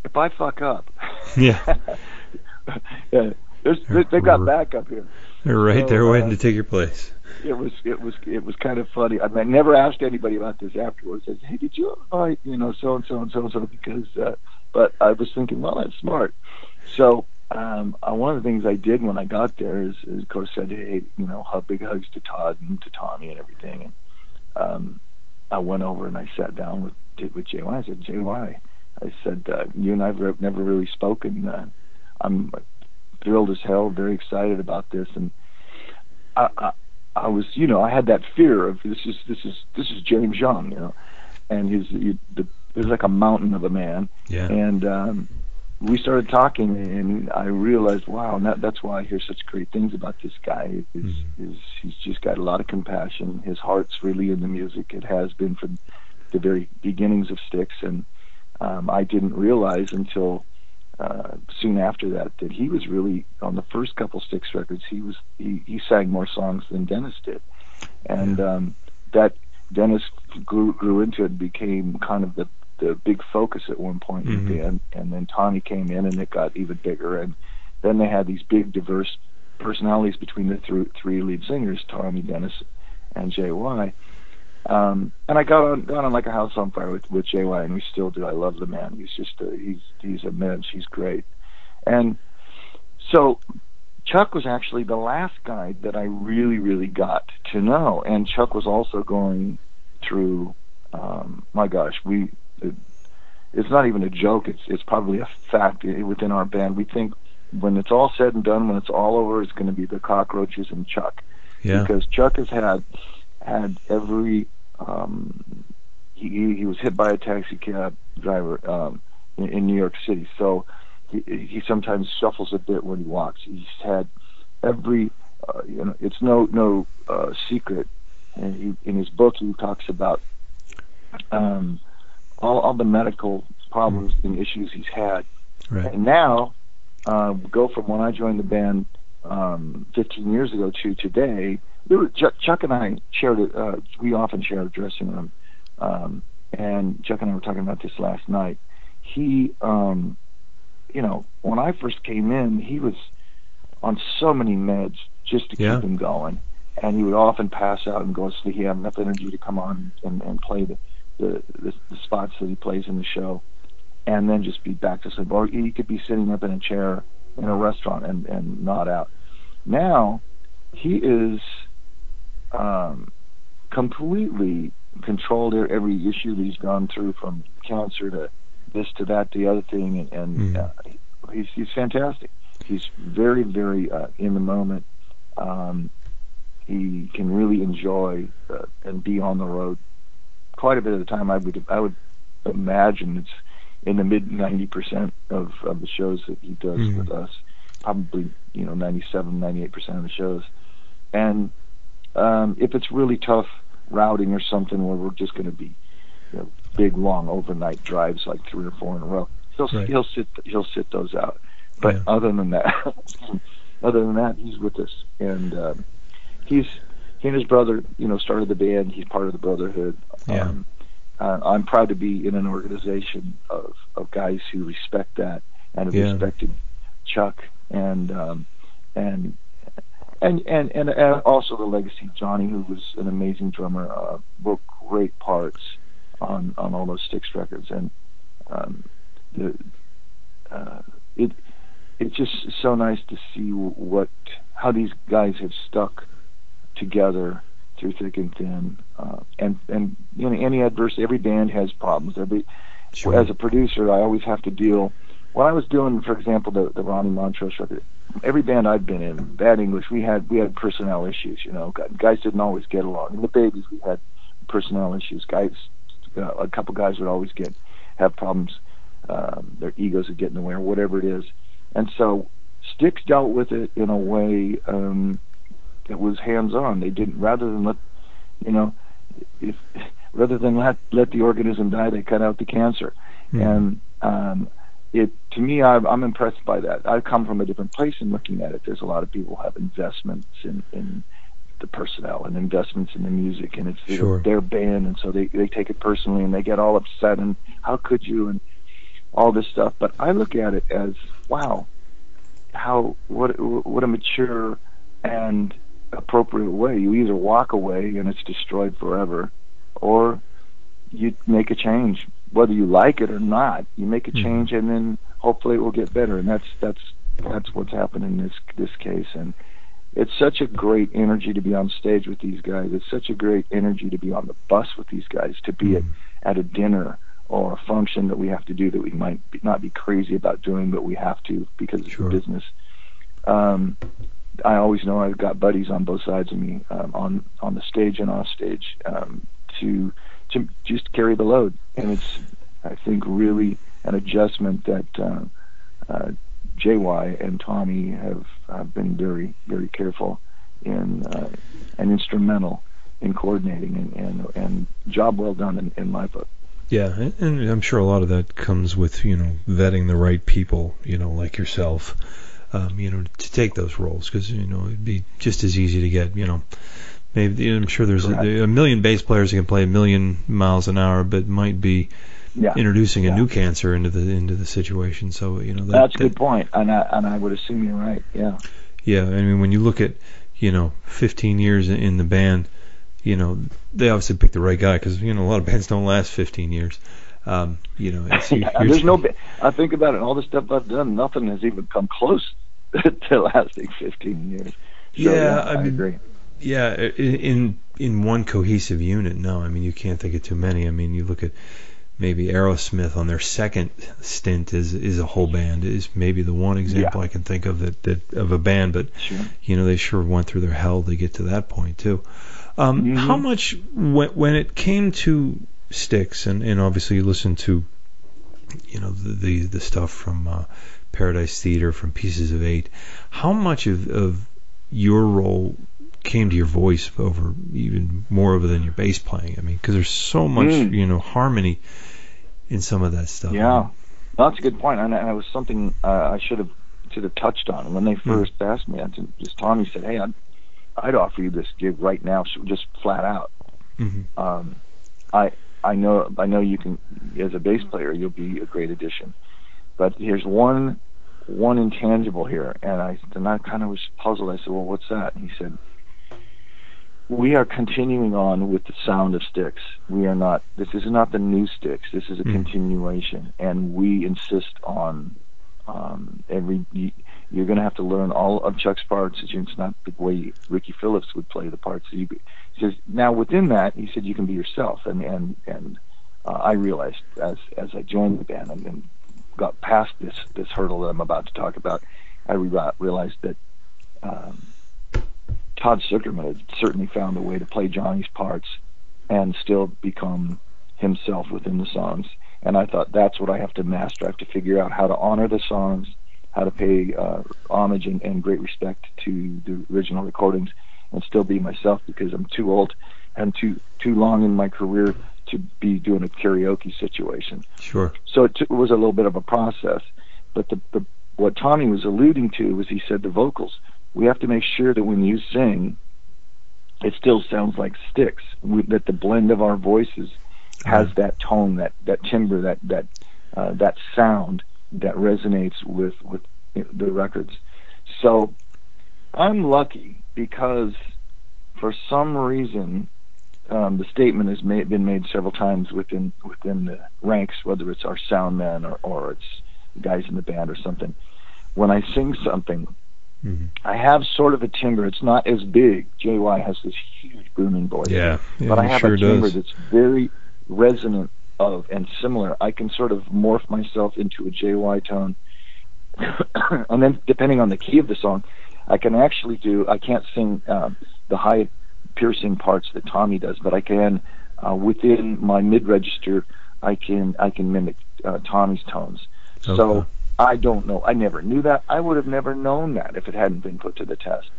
if I fuck up, yeah, yeah they they got backup here. They're right so, there waiting uh, to take your place. It was it was it was kind of funny. I, mean, I never asked anybody about this afterwards. I said, "Hey, did you invite you know so and so and so and so?" Because, uh, but I was thinking, well, that's smart. So um, uh, one of the things I did when I got there is, is of course, said, "Hey, you know, big hugs to Todd and to Tommy and everything." And um, I went over and I sat down with with J Y. I said, "J Y, I said, uh, you and I've never really spoken. Uh, I'm thrilled as hell, very excited about this." And I, I I was, you know, I had that fear of this is this is this is James Young, you know, and he's he, the, he's like a mountain of a man. Yeah. And um, we started talking, and I realized, wow, that, that's why I hear such great things about this guy. Is mm-hmm. is he's just got a lot of compassion. His heart's really in the music. It has been from the very beginnings of Styx, and um, I didn't realize until uh, soon after that that he was really on the first couple Styx records he was he, he sang more songs than Dennis did, and yeah. um, that Dennis grew, grew into it and became kind of the, the big focus at one point mm-hmm. in the band, and then Tommy came in and it got even bigger, and then they had these big diverse personalities between the th- three lead singers, Tommy, Dennis, and J Y. Um, and I got on, got on like a house on fire with, with J Y, and we still do. I love the man. He's just a, he's he's immense. He's great. And so Chuck was actually the last guy that I really, really got to know. And Chuck was also going through, um, my gosh, we it, it's not even a joke. It's it's probably a fact within our band. We think when it's all said and done, when it's all over, it's going to be the Cockroaches and Chuck. Yeah. Because Chuck has had had every. Um, he he was hit by a taxi cab driver um, in, in New York City. So he he sometimes shuffles a bit when he walks. He's had every. Uh, you know, it's no no uh, secret. And he, in his book, he talks about um, all, all the medical problems mm. and issues he's had. Right. And now, uh, go from when I joined the band um, fifteen years ago to today. We were, Chuck, Chuck and I shared. A, uh, we often shared a dressing room, um, and Chuck and I were talking about this last night. He, um, you know, when I first came in, he was on so many meds just to yeah. keep him going. And he would often pass out and go to sleep. He had enough energy to come on and, and play the the, the the spots that he plays in the show, and then just be back to sleep. Or he could be sitting up in a chair in a restaurant and, and nod out. Now, he is um, completely controlled every issue that he's gone through, from cancer to this to that to the other thing, and, and mm. uh, he's he's fantastic. He's very, very uh, in the moment. Um, He can really enjoy uh, and be on the road quite a bit of the time. I would I would imagine it's in the mid ninety percent of of the shows that he does mm-hmm. with us. Probably you know ninety-seven, ninety-eight percent of the shows. And um, if it's really tough routing or something where we're just going to be you know, big long overnight drives like three or four in a row, he'll right. he'll sit he'll sit those out. But yeah. other than that, other than that, he's with us and. Um, He's he and his brother, you know, started the band. He's part of the brotherhood. Yeah. Um, uh, I'm proud to be in an organization of, of guys who respect that and have yeah. respected Chuck and um, and, and and and and also the legacy of Johnny, who was an amazing drummer, uh, wrote great parts on, on all those Styx records, and um, the uh, it it's just so nice to see what how these guys have stuck together through thick and thin, uh, and and you know any adverse. Every band has problems. Every sure. As a producer, I always have to deal. When I was doing, for example, the, the Ronnie Montrose record, every band I'd been in, Bad English, we had we had personnel issues. You know, guys didn't always get along. In the Babies, we had personnel issues. Guys, uh, a couple guys would always get have problems. Um, their egos would get in the way, or whatever it is. And so, Styx dealt with it in a way. Um, It was hands-on. They didn't, rather than let, you know, if rather than let let the organism die, they cut out the cancer. Mm-hmm. And um, it to me, I've, I'm impressed by that. I come from a different place in looking at it. There's a lot of people who have investments in, in the personnel and investments in the music, and it's sure. their band, and so they they take it personally and they get all upset and how could you and all this stuff. But I look at it as wow, how what what a mature and appropriate way. You either walk away and it's destroyed forever, or you make a change, whether you like it or not. You make a change, and then hopefully it will get better. And that's that's that's what's happened in this this case. And it's such a great energy to be on stage with these guys. It's such a great energy to be on the bus with these guys. To be mm. at, at a dinner or a function that we have to do that we might be, not be crazy about doing, but we have to because sure. it's business. Um, I always know I've got buddies on both sides of me, um, on on the stage and off stage, um, to to just carry the load, and it's I think really an adjustment that uh, uh, J Y and Tommy have, have been very very careful in uh, and instrumental in coordinating, and and, and job well done in, in my book. Yeah, and I'm sure a lot of that comes with you know vetting the right people, you know like yourself. Um, you know, to take those roles because you know it'd be just as easy to get. You know, maybe I'm sure there's a, a million bass players who can play a million miles an hour, but might be yeah. introducing yeah. a new cancer into the into the situation. So you know that, that's a good that, point, and I and I would assume you're right. Yeah. Yeah, I mean, when you look at you know fifteen years in the band, you know they obviously picked the right guy because you know a lot of bands don't last fifteen years. Um, you know, it's, you're, you're there's no. I think about it. All the stuff I've done, nothing has even come close to lasting fifteen years. So, yeah, yeah, I, I mean, agree. Yeah, in in one cohesive unit. No, I mean you can't think of too many. I mean you look at maybe Aerosmith on their second stint is, is a whole band, is maybe the one example yeah. I can think of that, that of a band, but sure. you know, they sure went through their hell to get to that point too. Um, mm-hmm. How much, when, when it came to Styx, and, and obviously you listened to, you know, the, the, the stuff from uh, Paradise Theater, from Pieces of Eight, how much of, of your role came to your voice over, even more over than your bass playing? I mean, because there's so much, mm. you know, harmony in some of that stuff. Yeah, no, that's a good point, and, and it was something uh, I should have should have touched on. And when they first yeah. asked me, I just Tommy said, "Hey, I'd, I'd offer you this gig right now, so just flat out." Mm-hmm. Um, I I know I know you can, as a bass player, you'll be a great addition, but here's one one intangible here, and I and I kind of was puzzled. I said, "Well, what's that?" And he said, "We are continuing on with the sound of Styx. We are not, this is not the new Styx. This is a mm. continuation. And we insist on, um, every, you, you're going to have to learn all of Chuck's parts. It's not the way Ricky Phillips would play the parts." He says, now within that, he said, you can be yourself. And, and, and, uh, I realized as, as I joined the band and, and got past this, this hurdle that I'm about to talk about, I re- realized that, um, Todd Zuckerman had certainly found a way to play Johnny's parts and still become himself within the songs. And I thought, that's what I have to master. I have to figure out how to honor the songs, how to pay uh, homage and, and great respect to the original recordings, and still be myself, because I'm too old and too too long in my career to be doing a karaoke situation. Sure. So it, t- it was a little bit of a process. But the, the, what Tommy was alluding to was, he said the vocals, we have to make sure that when you sing, it still sounds like Styx, we, that the blend of our voices has that tone, that, that timbre, that that uh, that sound that resonates with, with the records. So I'm lucky because for some reason, um, the statement has made, been made several times within within the ranks, whether it's our sound men or, or it's guys in the band or something. When I sing something, mm-hmm. I have sort of a timbre. It's not as big. J Y has this huge booming voice. Yeah, yeah, but I have sure a timbre does. That's very resonant of and similar. I can sort of morph myself into a J Y tone. And then depending on the key of the song, I can actually do, I can't sing um, the high piercing parts that Tommy does, but I can, uh, within my mid-register, I can, I can mimic uh, Tommy's tones. Okay. So I don't know. I never knew that. I would have never known that if it hadn't been put to the test.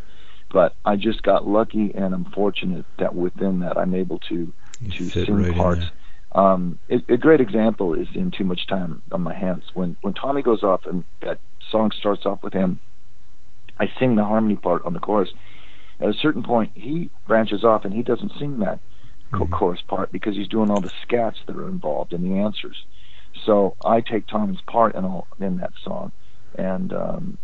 But I just got lucky, and I'm fortunate that within that I'm able to you to sing right parts. Um, it, a great example is in Too Much Time on My Hands. When when Tommy goes off and that song starts off with him, I sing the harmony part on the chorus. At a certain point, he branches off, and he doesn't sing that mm-hmm. chorus part because he's doing all the scats that are involved in the answers. So I take Tommy's part in all in that song, and um,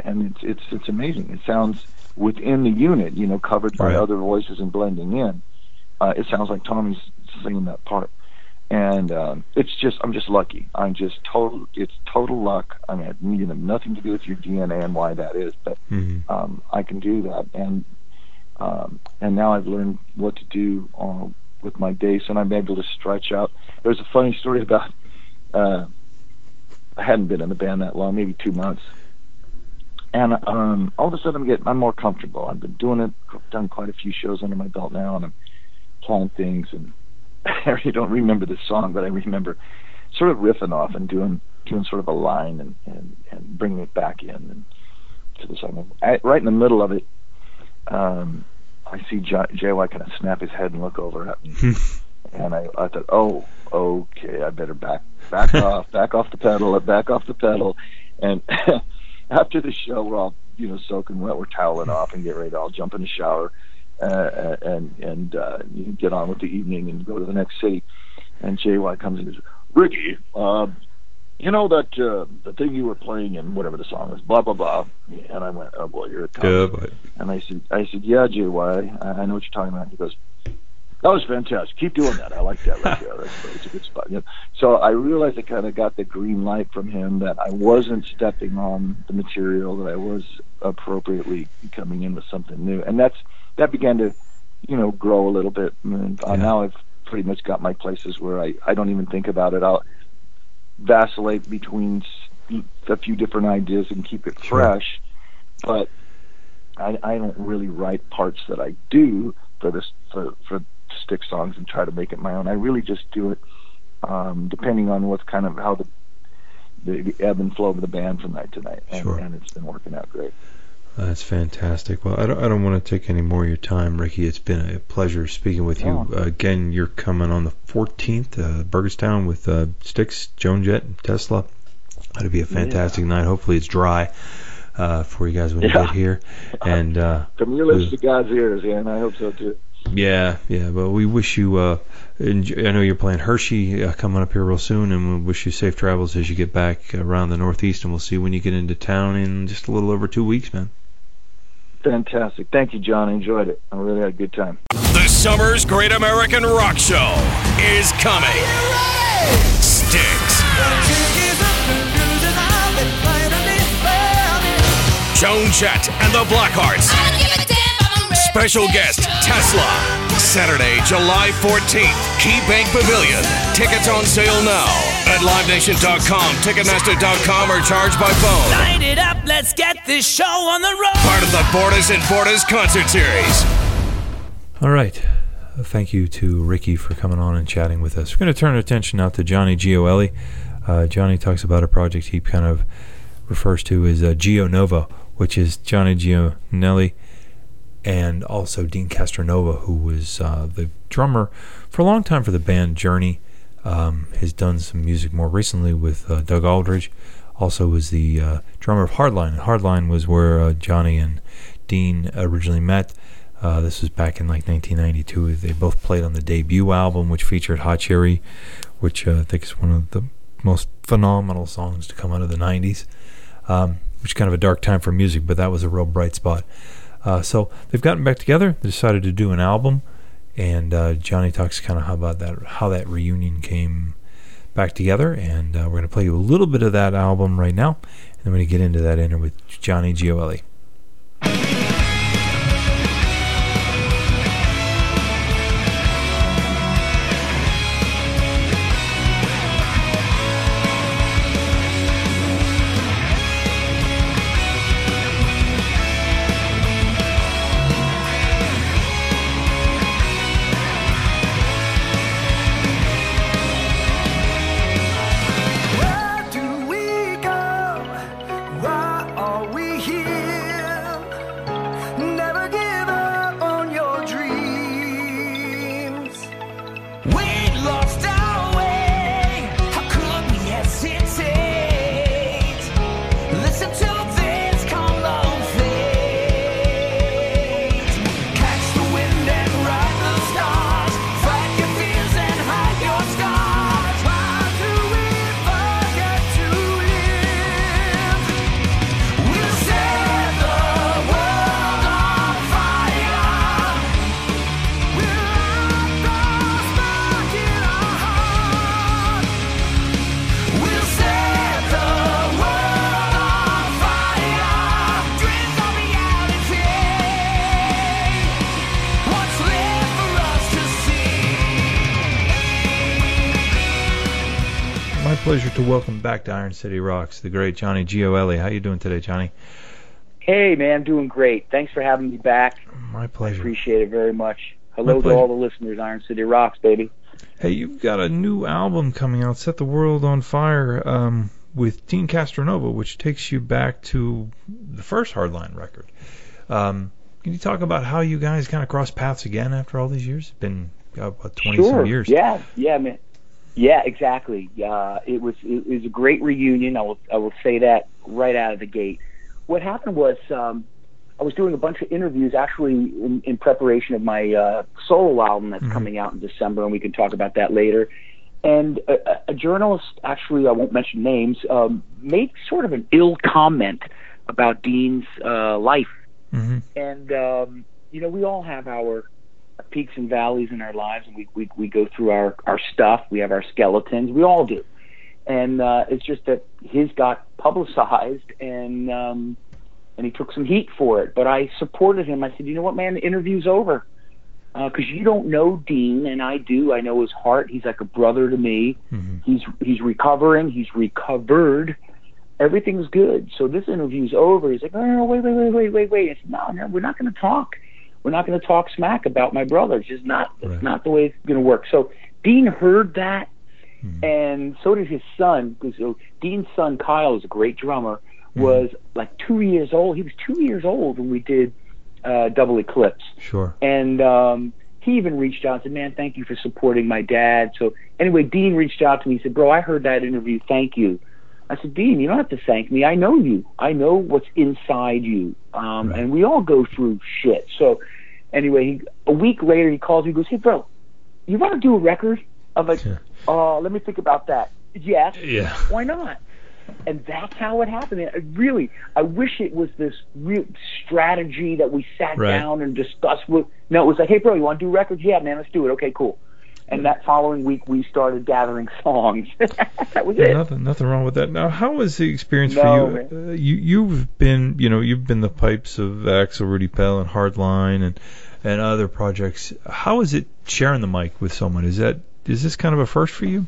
and it's it's it's amazing. It sounds within the unit, you know, covered by right. other voices and blending in. Uh, it sounds like Tommy's singing that part, and um, it's just I'm just lucky. I'm just total. It's total luck. I mean, you know, nothing to do with your D N A and why that is, but mm-hmm. um, I can do that, and um, and now I've learned what to do on. With my bass, and I'm able to stretch out. There's a funny story about uh, I hadn't been in the band that long, maybe two months, and um, all of a sudden I'm getting I'm more comfortable. I've been doing it, done quite a few shows under my belt now, and I'm playing things, and I really don't remember the song, but I remember sort of riffing off and doing doing sort of a line and, and, and bringing it back in and to the song. I, right in the middle of it. Um, I see J Y kind of snap his head and look over at me, and I, I thought, oh, okay, I better back back off, back off the pedal, back off the pedal, and after the show, we're all, you know, soaking wet, we're toweling off and get ready to all jump in the shower uh, and and uh, get on with the evening and go to the next city, and J Y comes in and says, Ricky, uh, you know that uh, the thing you were playing in whatever the song was, blah blah blah, and I went, oh boy, you're a cop. Yeah, and I said, I said, yeah, J Y, I, I know what you're talking about. And he goes, that was fantastic. Keep doing that. I like that right there. That's, that's a good spot. You know? So I realized I kind of got the green light from him that I wasn't stepping on the material, that I was appropriately coming in with something new, and that's that began to, you know, grow a little bit. And uh, yeah. now I've pretty much got my places where I, I don't even think about it. I'll vacillate between a few different ideas and keep it fresh, sure. but I, I don't really write parts that I do for this for, for Styx songs and try to make it my own. I really just do it um, depending on what's kind of how the, the, the ebb and flow of the band from night to night, and, sure. and it's been working out great. That's fantastic. Well, I don't, I don't want to take any more of your time, Ricky. It's been a pleasure speaking with you. Yeah. Uh, again, you're coming on the fourteenth, uh, Burgerstown, with uh, Styx, Joan Jett, Tesla. It'll be a fantastic yeah. night. Hopefully it's dry uh, for you guys when yeah. you get here. And uh, from your lips to God's ears, yeah, and I hope so too. Yeah, yeah, but we wish you, uh, enjoy, I know you're playing Hershey uh, coming up here real soon, and we wish you safe travels as you get back around the Northeast, and we'll see you when you get into town in just a little over two weeks, man. Fantastic. Thank you, John. I enjoyed it. I really had a good time. The summer's Great American Rock Show is coming. Styx. Joan Jett and the Blackhearts. Special guest, Tesla. Saturday, July fourteenth, Key Bank Pavilion. Tickets on sale now at Live Nation dot com, Ticketmaster dot com, or charge by phone. Light it up, let's get this show on the road. Part of the Bordas and Bordas Concert Series. All right. Thank you to Ricky for coming on and chatting with us. We're going to turn our attention now to Johnny Gioeli. Uh, Johnny talks about a project he kind of refers to as uh, Gio Novo, which is Johnny Gioeli, and also Deen Castronovo, who was uh, the drummer for a long time for the band Journey. Um, has done some music more recently with uh, Doug Aldridge. Also was the uh, drummer of Hardline. And Hardline was where uh, Johnny and Deen originally met. Uh, this was back in like nineteen ninety-two. They both played on the debut album, which featured Hot Cherry, which uh, I think is one of the most phenomenal songs to come out of the nineties, um, which is kind of a dark time for music, but that was a real bright spot. Uh, so they've gotten back together. They decided to do an album, and uh, Johnny talks kind of how about that, how that reunion came back together. And uh, we're going to play you a little bit of that album right now, and then we're going to get into that interview with Johnny Gioeli. To welcome back to Iron City Rocks, the great Johnny Gioeli. How you doing today, Johnny? Hey, man, doing great. Thanks for having me back. My pleasure. I appreciate it very much. Hello to all the listeners, Iron City Rocks, baby. Hey, you've got a new album coming out, Set the World on Fire, um, with Deen Castronovo, which takes you back to the first Hardline record. Um, can you talk about how you guys kind of crossed paths again after all these years? It's been uh, about twenty-some sure. years. Yeah, yeah, man. Yeah, exactly. Uh, it was it was a great reunion. I will I will say that right out of the gate. What happened was um, I was doing a bunch of interviews actually in, in preparation of my uh, solo album that's mm-hmm. coming out in December, and we can talk about that later. And a, a journalist, actually I won't mention names, um, made sort of an ill comment about Deen's uh, life. Mm-hmm. And um, you know, we all have our peaks and valleys in our lives, and we we, we go through our, our stuff. We have our skeletons. We all do. And uh, it's just that his got publicized, and um, and he took some heat for it. But I supported him. I said, you know what, man, the interview's over. because uh, you don't know Deen, and I do. I know his heart. He's like a brother to me. Mm-hmm. He's he's recovering. He's recovered. Everything's good. So this interview's over. He's like, no, no, no, wait, wait, wait, wait, wait, wait. I said, no, no, we're not going to talk. We're not going to talk smack about my brother. It's just not, right. It's not the way it's going to work. So Deen heard that, mm-hmm. and so did his son. So Deen's son, Kyle, is a great drummer, mm-hmm. was like two years old. He was two years old when we did uh, Double Eclipse. Sure. And um, he even reached out and said, man, thank you for supporting my dad. So anyway, Deen reached out to me and said, bro, I heard that interview. Thank you. I said, Deen, you don't have to thank me. I know you. I know what's inside you. Um, right. And we all go through shit. So anyway, he, a week later, he calls me and goes, hey, bro, you want to do a record? I'm like, yeah. oh, let me think about that. Yes. Yeah. Why not? And that's how it happened. It really, I wish it was this real strategy that we sat right. down and discussed. With, no, it was like, hey, bro, you want to do records? Yeah, man, let's do it. Okay, cool. And that following week, we started gathering songs. That was yeah, it. Nothing, nothing wrong with that. Now, how was the experience no, for you? Uh, you? You've been, you know, you've been the pipes of Axel Rudi Pell and Hardline and and other projects. How is it sharing the mic with someone? Is that is this kind of a first for you?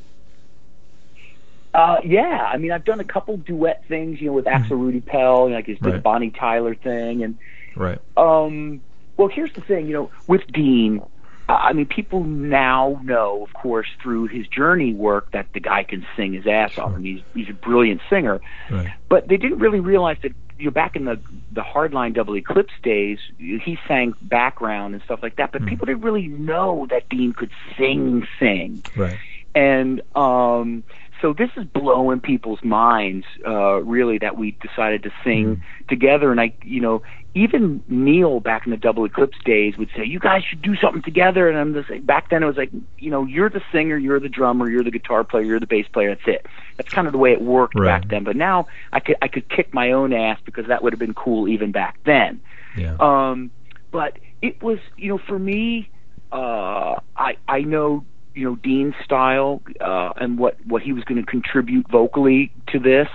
Uh, yeah, I mean, I've done a couple duet things, you know, with Axel Rudi Pell, like his right. Bonnie Tyler thing, and right. Um, well, here's the thing, you know, with Deen. I mean, people now know, of course, through his Journey work that the guy can sing his ass sure. off. I mean, he's, he's a brilliant singer. Right. But they didn't really realize that, you know, back in the, the Hardline Double Eclipse days, he sang background and stuff like that. But mm. people didn't really know that Deen could sing, sing. Right. And um, so this is blowing people's minds, uh, really, that we decided to sing mm. together. And I, you know... Even Neil back in the Double Eclipse days would say, you guys should do something together. And I'm just, back then it was like, you know, you're the singer, you're the drummer, you're the guitar player, you're the bass player, that's it. That's kind of the way it worked right. back then. But now I could I could kick my own ass because that would have been cool even back then. Yeah. Um, but it was, you know, for me, uh, I I know, you know, Deen's style uh, and what, what he was going to contribute vocally to this.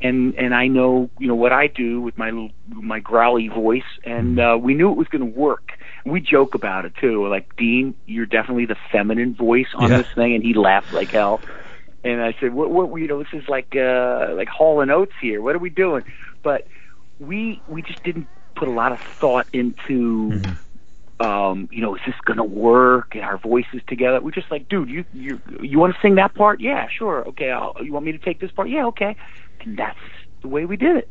And and I know, you know, what I do with my little, my growly voice, and uh, we knew it was going to work. We joke about it too. We're like, Deen, you're definitely the feminine voice on yeah. this thing, and he laughed like hell. And I said, what, what, you know, this is like uh, like Hall and Oates here. What are we doing? But we we just didn't put a lot of thought into. Mm-hmm. Um, you know, is this going to work? Our voices together. We're just like, dude, you you you want to sing that part? Yeah, sure. Okay, I'll, you want me to take this part? Yeah, okay. And that's the way we did it.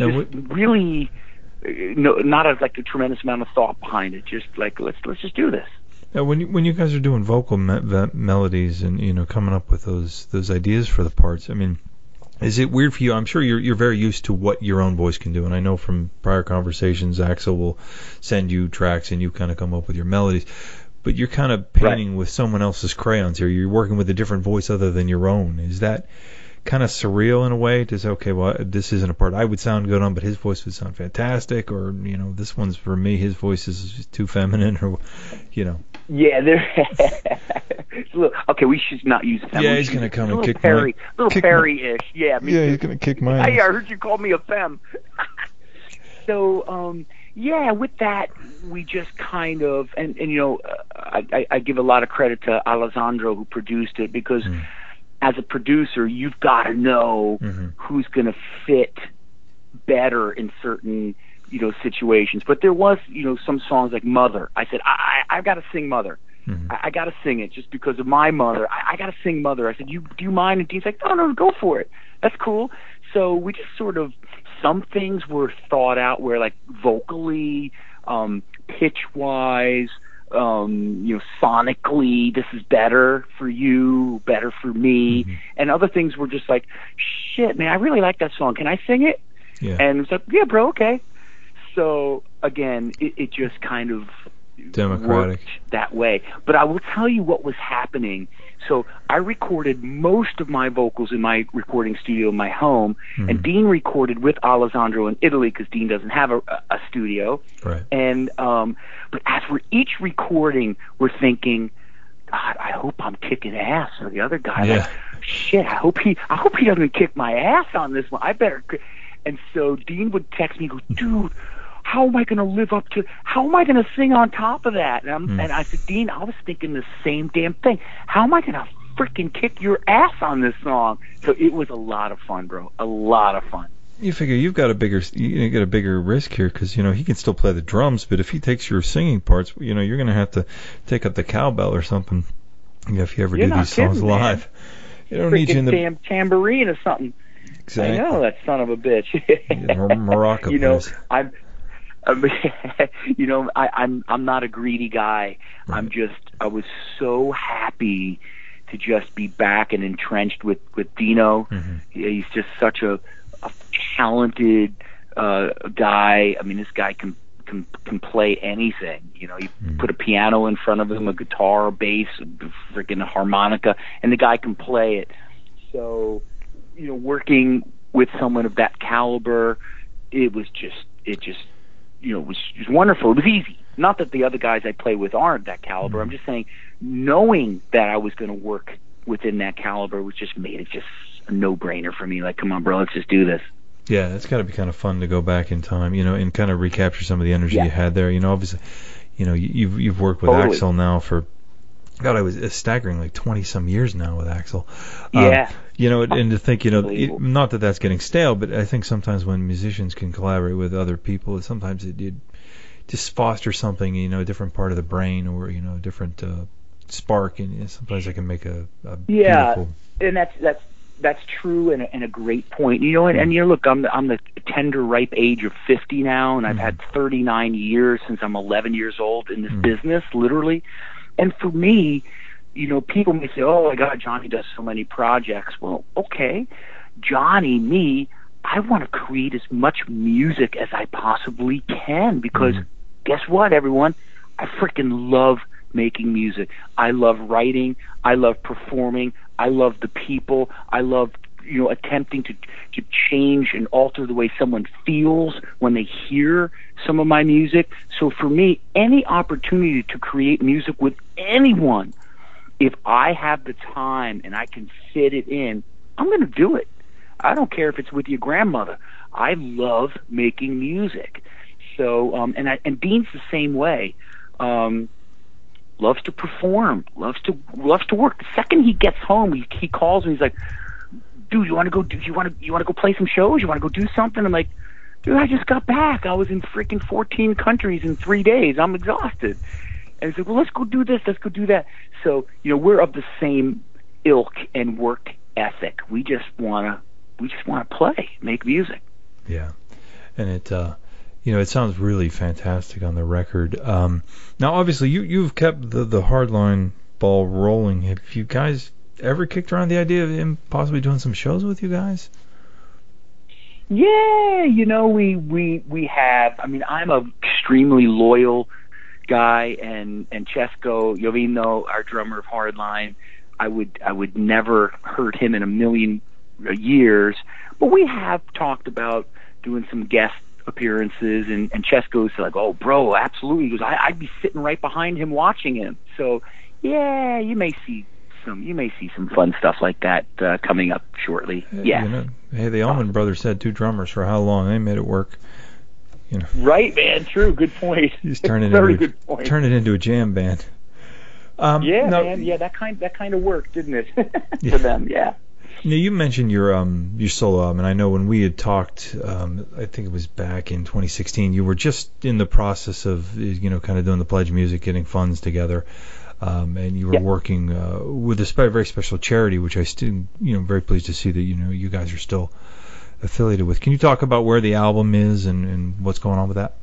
Now, just we, really, no, not a, like a tremendous amount of thought behind it. Just like let's let's just do this. Now, when you, when you guys are doing vocal me- melodies and you know coming up with those those ideas for the parts, I mean. Is it weird for you? I'm sure you're you're very used to what your own voice can do, and I know from prior conversations, Axel will send you tracks, and you kind of come up with your melodies. But you're kind of painting right. with someone else's crayons here. You're working with a different voice other than your own. Is that kind of surreal in a way? To say, okay, well, this isn't a part I would sound good on, but his voice would sound fantastic, or you know, this one's for me. His voice is too feminine, or you know. Yeah, there. Little, okay, we should not use that. Yeah, he's gonna come and kick Perry, my little Perry-ish. Yeah, me yeah, too. He's gonna kick my. I, I heard you call me a femme. So, um, yeah, with that, we just kind of and and you know, uh, I, I give a lot of credit to Alessandro who produced it because, mm. as a producer, you've got to know mm-hmm. who's gonna fit better in certain. You know, situations. But there was, you know, some songs like Mother. I said, I, I, I've got to sing Mother. Mm-hmm. I, I got to sing it just because of my mother. I, I got to sing Mother. I said, you do you mind? And Dean's like, no, no, go for it. That's cool. So we just sort of, some things were thought out where like vocally, um, pitch-wise, um, you know, sonically, this is better for you, better for me. Mm-hmm. And other things were just like, shit, man, I really like that song. Can I sing it? Yeah. And it's like, yeah, bro, okay. So, again, it, it just kind of democratic worked that way. But I will tell you what was happening. So I recorded most of my vocals in my recording studio in my home, mm-hmm. and Deen recorded with Alessandro in Italy because Deen doesn't have a, a studio. Right. And um, but as we're each recording, we're thinking, God, I hope I'm kicking ass or the other guy. Yeah. Like, shit, I hope he, I hope he doesn't kick my ass on this one. I better. And so Deen would text me, go, dude. how am I going to live up to, how am I going to sing on top of that? And, I'm, mm. and I said, Deen, I was thinking the same damn thing. How am I going to freaking kick your ass on this song? So it was a lot of fun, bro. A lot of fun. You figure you've got a bigger you got a bigger risk here because, you know, he can still play the drums, but if he takes your singing parts, you know, you're going to have to take up the cowbell or something if you ever you're do these kidding, songs man. live. You don't freaking need you in the damn tambourine or something. Exactly. I know, that son of a bitch. Morocco. You know, I'm, I'm you know, I, I'm I'm not a greedy guy. Right. I'm just I was so happy to just be back and entrenched with with Dino. Mm-hmm. He's just such a a talented uh, guy. I mean, this guy can can can play anything. You know, you mm. put a piano in front of him, a guitar, a bass, a freaking harmonica, and the guy can play it. So, you know, working with someone of that caliber, it was just, it just, you know, it was, it was wonderful. It was easy. Not that the other guys I play with aren't that caliber. Mm. I'm just saying, knowing that I was going to work within that caliber was just made it just a no-brainer for me. Like, come on, bro, let's just do this. Yeah, that's got to be kind of fun to go back in time, you know, and kind of recapture some of the energy yeah. you had there. You know, obviously, you know, you've you've worked with totally. Axel now for, God, I was a staggering like twenty some years now with Axel. Yeah. Um, you know, and to think, you know, it, not that that's getting stale, but I think sometimes when musicians can collaborate with other people, sometimes it, it just fosters something, you know, a different part of the brain or, you know, a different uh, spark, and you know, sometimes it can make a, a yeah, beautiful. Yeah, and that's that's. That's true and a, and a great point. You know, and, and you know, look, I'm the, I'm the tender, ripe age of fifty now, and I've mm. had thirty-nine years since I'm eleven years old in this mm. business, literally. And for me, you know, people may say, oh, my God, Johnny does so many projects. Well, okay, Johnny, me, I want to create as much music as I possibly can because mm. guess what, everyone? I freaking love making music. I love writing. I love performing. I love the people. I love, you know, attempting to to change and alter the way someone feels when they hear some of my music. So for me, any opportunity to create music with anyone, if I have the time and I can fit it in, I'm going to do it. I don't care if it's with your grandmother. I love making music. So um, and I, and Deen's the same way. Um, Loves to perform, loves to loves to work. The second he gets home, he he calls me. He's like, "Dude, you want to go? Do you want to you want to go play some shows? You want to go do something?" I'm like, "Dude, I just got back. I was in freaking fourteen countries in three days. I'm exhausted." And he's like, "Well, let's go do this. Let's go do that." So you know, we're of the same ilk and work ethic. We just wanna we just wanna play, make music. Yeah, and it. Uh... You know, it sounds really fantastic on the record. Um, now, obviously, you, you've kept the, the Hardline ball rolling. Have you guys ever kicked around the idea of him possibly doing some shows with you guys? Yeah, you know, we we, we have. I mean, I'm an extremely loyal guy, and, and Cesco Jovino, our drummer of Hardline, I would, I would never hurt him in a million years. But we have talked about doing some guest appearances, and, and Cesco's like, oh, bro, absolutely. He goes, I, I'd be sitting right behind him watching him. So, yeah, you may see some, you may see some fun stuff like that uh, coming up shortly. Hey, yeah. You know, hey, the Allman Brothers had two drummers for how long? They made it work. You know. Right, man. True. Good point. Just turn it Very into good a, point. Turn it into a jam band. Um, yeah, now, man. Yeah, that kind that kind of worked, didn't it? yeah. For them, yeah. Now, you mentioned your um your solo album, and I know when we had talked, um, I think it was back in twenty sixteen, you were just in the process of, you know, kind of doing the Pledge Music, getting funds together, um, and you were yeah. working uh, with this very special charity, which I still, you know, very pleased to see that, you know, you guys are still affiliated with. Can you talk about where the album is and, and what's going on with that?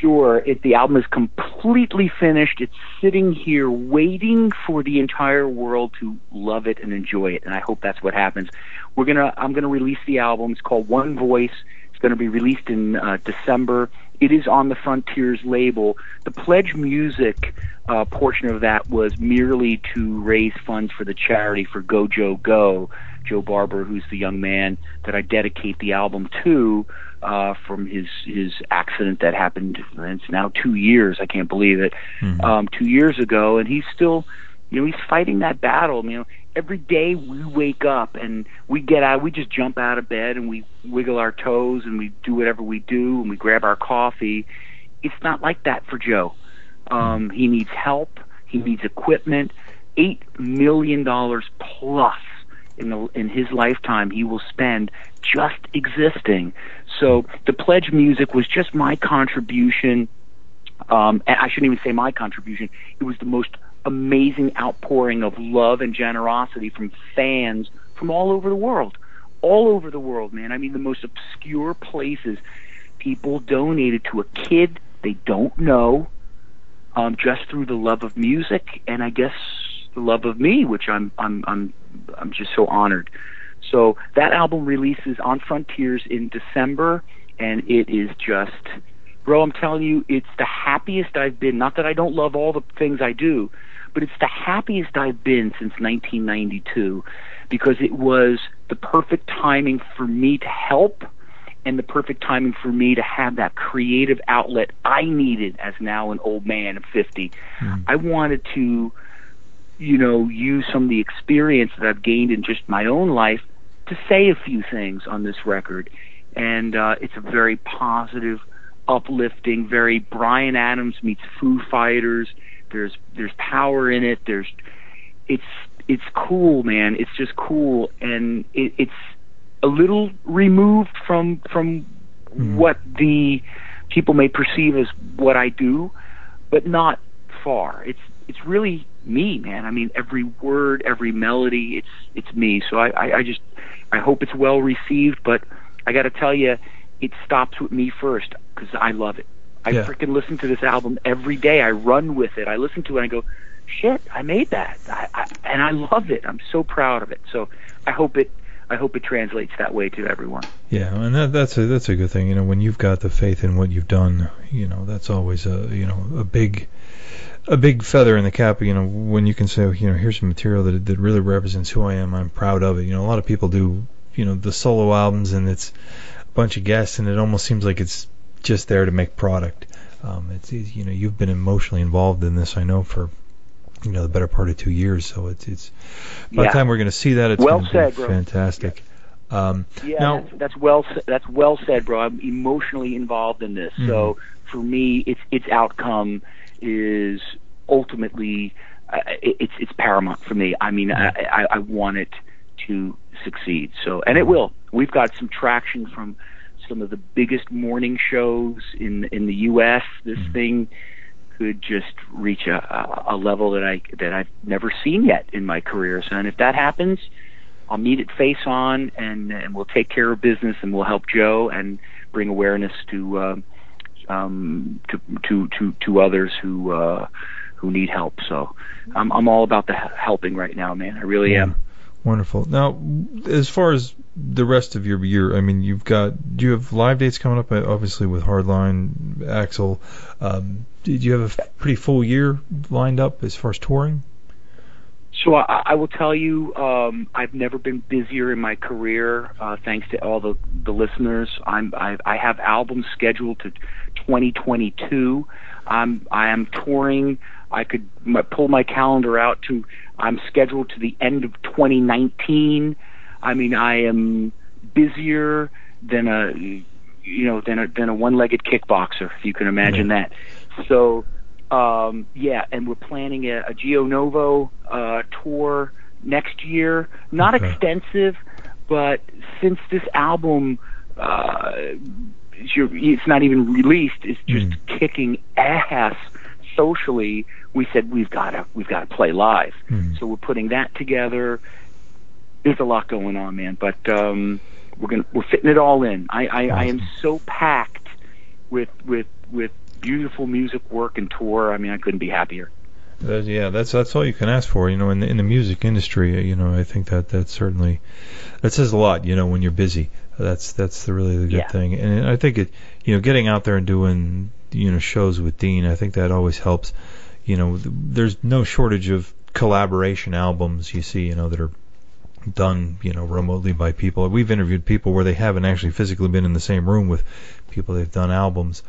Sure. It, the album is completely finished. It's sitting here waiting for the entire world to love it and enjoy it, and I hope that's what happens. We're gonna. I'm going to release the album. It's called One Voice. It's going to be released in uh, December. It is on the Frontiers label. The Pledge Music uh, portion of that was merely to raise funds for the charity for Go Joe Go, Joe Barber, who's the young man that I dedicate the album to, Uh, from his, his accident that happened, it's now two years, I can't believe it, mm-hmm. um, two years ago, and he's still, you know, he's fighting that battle. You know, every day we wake up and we get out, we just jump out of bed and we wiggle our toes and we do whatever we do and we grab our coffee. It's not like that for Joe. Um, he needs help. He needs equipment. Eight million dollars plus in the, in his lifetime he will spend just existing. So the Pledge music was just my contribution. Um, and I shouldn't even say my contribution. It was the most amazing outpouring of love and generosity from fans from all over the world. All over the world, man. I mean, the most obscure places. People donated to a kid they don't know, um, just through the love of music and I guess the love of me, which I'm I'm I'm I'm just so honored. So that album releases on Frontiers in December, and it is just, bro, I'm telling you, it's the happiest I've been. Not that I don't love all the things I do, but it's the happiest I've been since nineteen ninety-two, because it was the perfect timing for me to help and the perfect timing for me to have that creative outlet I needed as now an old man of fifty. Mm. I wanted to, you know, use some of the experience that I've gained in just my own life to say a few things on this record. And uh, it's a very positive, uplifting, very Bryan Adams meets Foo Fighters. There's there's power in it. There's it's it's cool, man. It's just cool, and it, it's a little removed from from mm. what the people may perceive as what I do, but not far. It's it's really me, man. I mean, every word, every melody, it's it's me. So I I, I just I hope it's well received, but I got to tell you, it stops with me first, because I love it. I yeah. freaking listen to this album every day. I run with it. I listen to it and I go, shit, I made that. I, I, and I love it. I'm so proud of it. So I hope it I hope it translates that way to everyone. Yeah, and that, that's a that's a good thing. You know, when you've got the faith in what you've done, you know, that's always a, you know, a big a big feather in the cap, you know, when you can say, you know, here's some material that that really represents who I am. I'm proud of it. You know, a lot of people do, you know, the solo albums and it's a bunch of guests and it almost seems like it's just there to make product. Um, it's, you know, you've been emotionally involved in this, I know, for, you know, the better part of two years. So it's, it's by yeah. the time we're going to see that, it's well going to be bro. fantastic. Yeah, um, yeah now, that's, that's well that's well said, bro. I'm emotionally involved in this. Mm-hmm. So for me, its its outcome is ultimately uh, it, it's it's paramount for me. I mean, yeah. I, I, I want it to succeed. So, and it will. We've got some traction from some of the biggest morning shows in in the U S This mm-hmm. thing could just reach a, a level that I that I've never seen yet in my career. So, and if that happens, I'll meet it face on, and and we'll take care of business, and we'll help Joe and bring awareness to um, um, to, to to to others who uh, who need help. So, I'm I'm all about the helping right now, man. I really yeah. am. Wonderful. Now, as far as the rest of your year, I mean, you've got, do you have live dates coming up, obviously, with Hardline, Axel? Um, do you have a f- pretty full year lined up as far as touring? So I, I will tell you, um, I've never been busier in my career, uh, thanks to all the, the listeners. I'm, I, I have albums scheduled to twenty twenty-two. I'm, I am touring. I could my, pull my calendar out to, I'm scheduled to the end of twenty nineteen. I mean, I am busier than a, you know, than a than a one-legged kickboxer, if you can imagine mm-hmm. that. So, um, yeah, and we're planning a, a Gionovo uh, tour next year. Not okay. extensive, but since this album, uh, it's not even released, it's just mm-hmm. kicking ass socially, we said we've got to we've got to play live. Mm-hmm. So we're putting that together. There's a lot going on, man, but um, we're gonna we're fitting it all in. I, I, awesome. I am so packed with with with beautiful music, work, and tour. I mean, I couldn't be happier. Uh, yeah, that's that's all you can ask for, you know. In the, in the music industry, you know, I think that that certainly that says a lot, you know, when you're busy. That's that's the really the good yeah. thing, and I think it, you know, getting out there and doing, you know, shows with Deen, I think that always helps. You know, there's no shortage of collaboration albums you see, you know, that are done, you know, remotely by people. We've interviewed people where they haven't actually physically been in the same room with people they've done albums,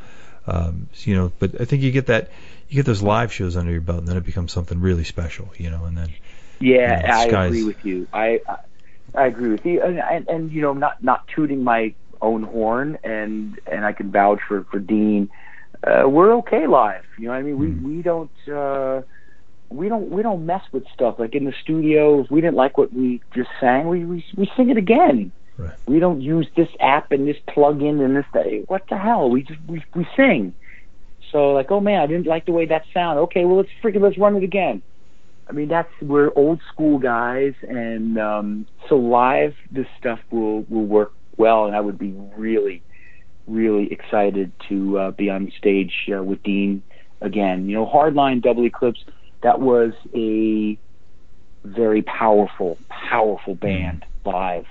um, you know, but I think you get that, you get those live shows under your belt, and then it becomes something really special, you know, and then Yeah, yeah I guys. agree with you. I, I I agree with you, and, and, and you know, not not tooting my own horn, and and I can vouch for for Deen. Uh, we're okay live. You know what I mean? Mm. We we don't uh, we don't we don't mess with stuff like in the studio. If we didn't like what we just sang, we we, we sing it again. Right. We don't use this app and this plug-in and this thing. What the hell? We just we we sing. So like, oh man, I didn't like the way that sound. Okay, well let's freaking let's run it again. I mean, that's, we're old school guys, and um, so live, this stuff will, will work well, and I would be really, really excited to uh, be on stage uh, with Deen again. You know, Hardline, Double Eclipse, that was a very powerful, powerful band live,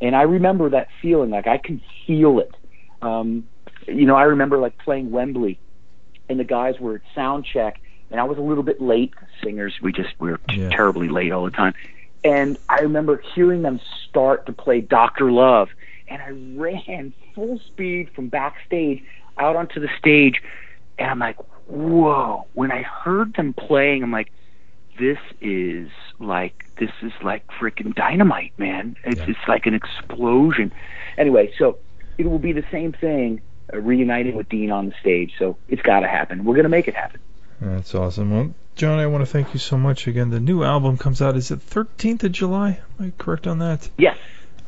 and I remember that feeling, like I can feel it. Um, you know, I remember like playing Wembley, and the guys were at sound check. And I was a little bit late. Singers, we just we were yeah. terribly late all the time. And I remember hearing them start to play Doctor Love, and I ran full speed from backstage out onto the stage, and I'm like, whoa. When I heard them playing, I'm like, this is like this is like freaking dynamite, man. It's yeah. it's like an explosion. Anyway, so it will be the same thing, uh, reuniting with Deen on the stage. So it's got to happen. We're gonna make it happen. That's awesome. Well, John, I want to thank you so much again. The new album comes out, is it thirteenth of July? Am I correct on that? Yes.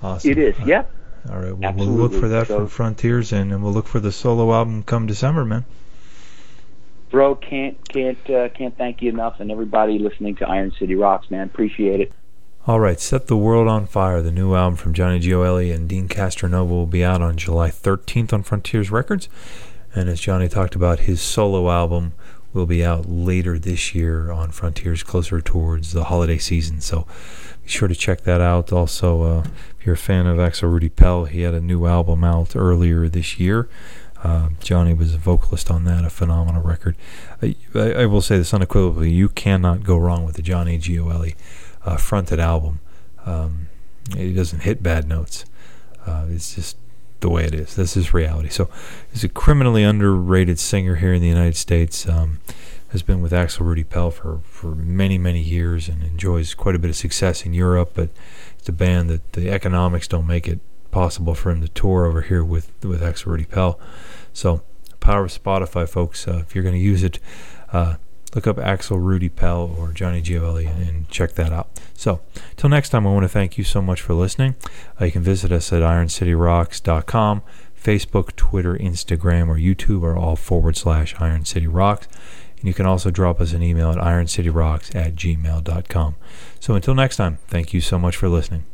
Awesome. It is, yep. All right, well, Absolutely. we'll look for that so, from Frontiers, and, and we'll look for the solo album come December, man. Bro, can't can't uh, can't thank you enough, and everybody listening to Iron City Rocks, man. Appreciate it. All right, Set the World on Fire, the new album from Johnny Gioeli and Deen Castronovo, will be out on July thirteenth on Frontiers Records. And as Johnny talked about, his solo album will be out later this year on Frontiers, closer towards the holiday season. So be sure to check that out. Also, uh, if you're a fan of Axel Rudi Pell, he had a new album out earlier this year. Uh, Johnny was a vocalist on that, a phenomenal record. I, I, I will say this unequivocally, you cannot go wrong with the Johnny Gioeli uh, fronted album. Um, it doesn't hit bad notes. Uh, it's just the way it is. This is reality. So he's a criminally underrated singer here in the United States. Um, has been with Axel Rudi Pell for, for many, many years, and enjoys quite a bit of success in Europe, but it's a band that the economics don't make it possible for him to tour over here with, with Axel Rudi Pell. So power of Spotify, folks. Uh, if you're going to use it, uh, look up Axel Rudi Pell or Johnny Gioeli and, and check that out. So, till next time, I want to thank you so much for listening. Uh, you can visit us at iron city rocks dot com. Facebook, Twitter, Instagram, or YouTube are all forward slash Iron City Rocks. And you can also drop us an email at iron city rocks at gmail dot com. So, until next time, thank you so much for listening.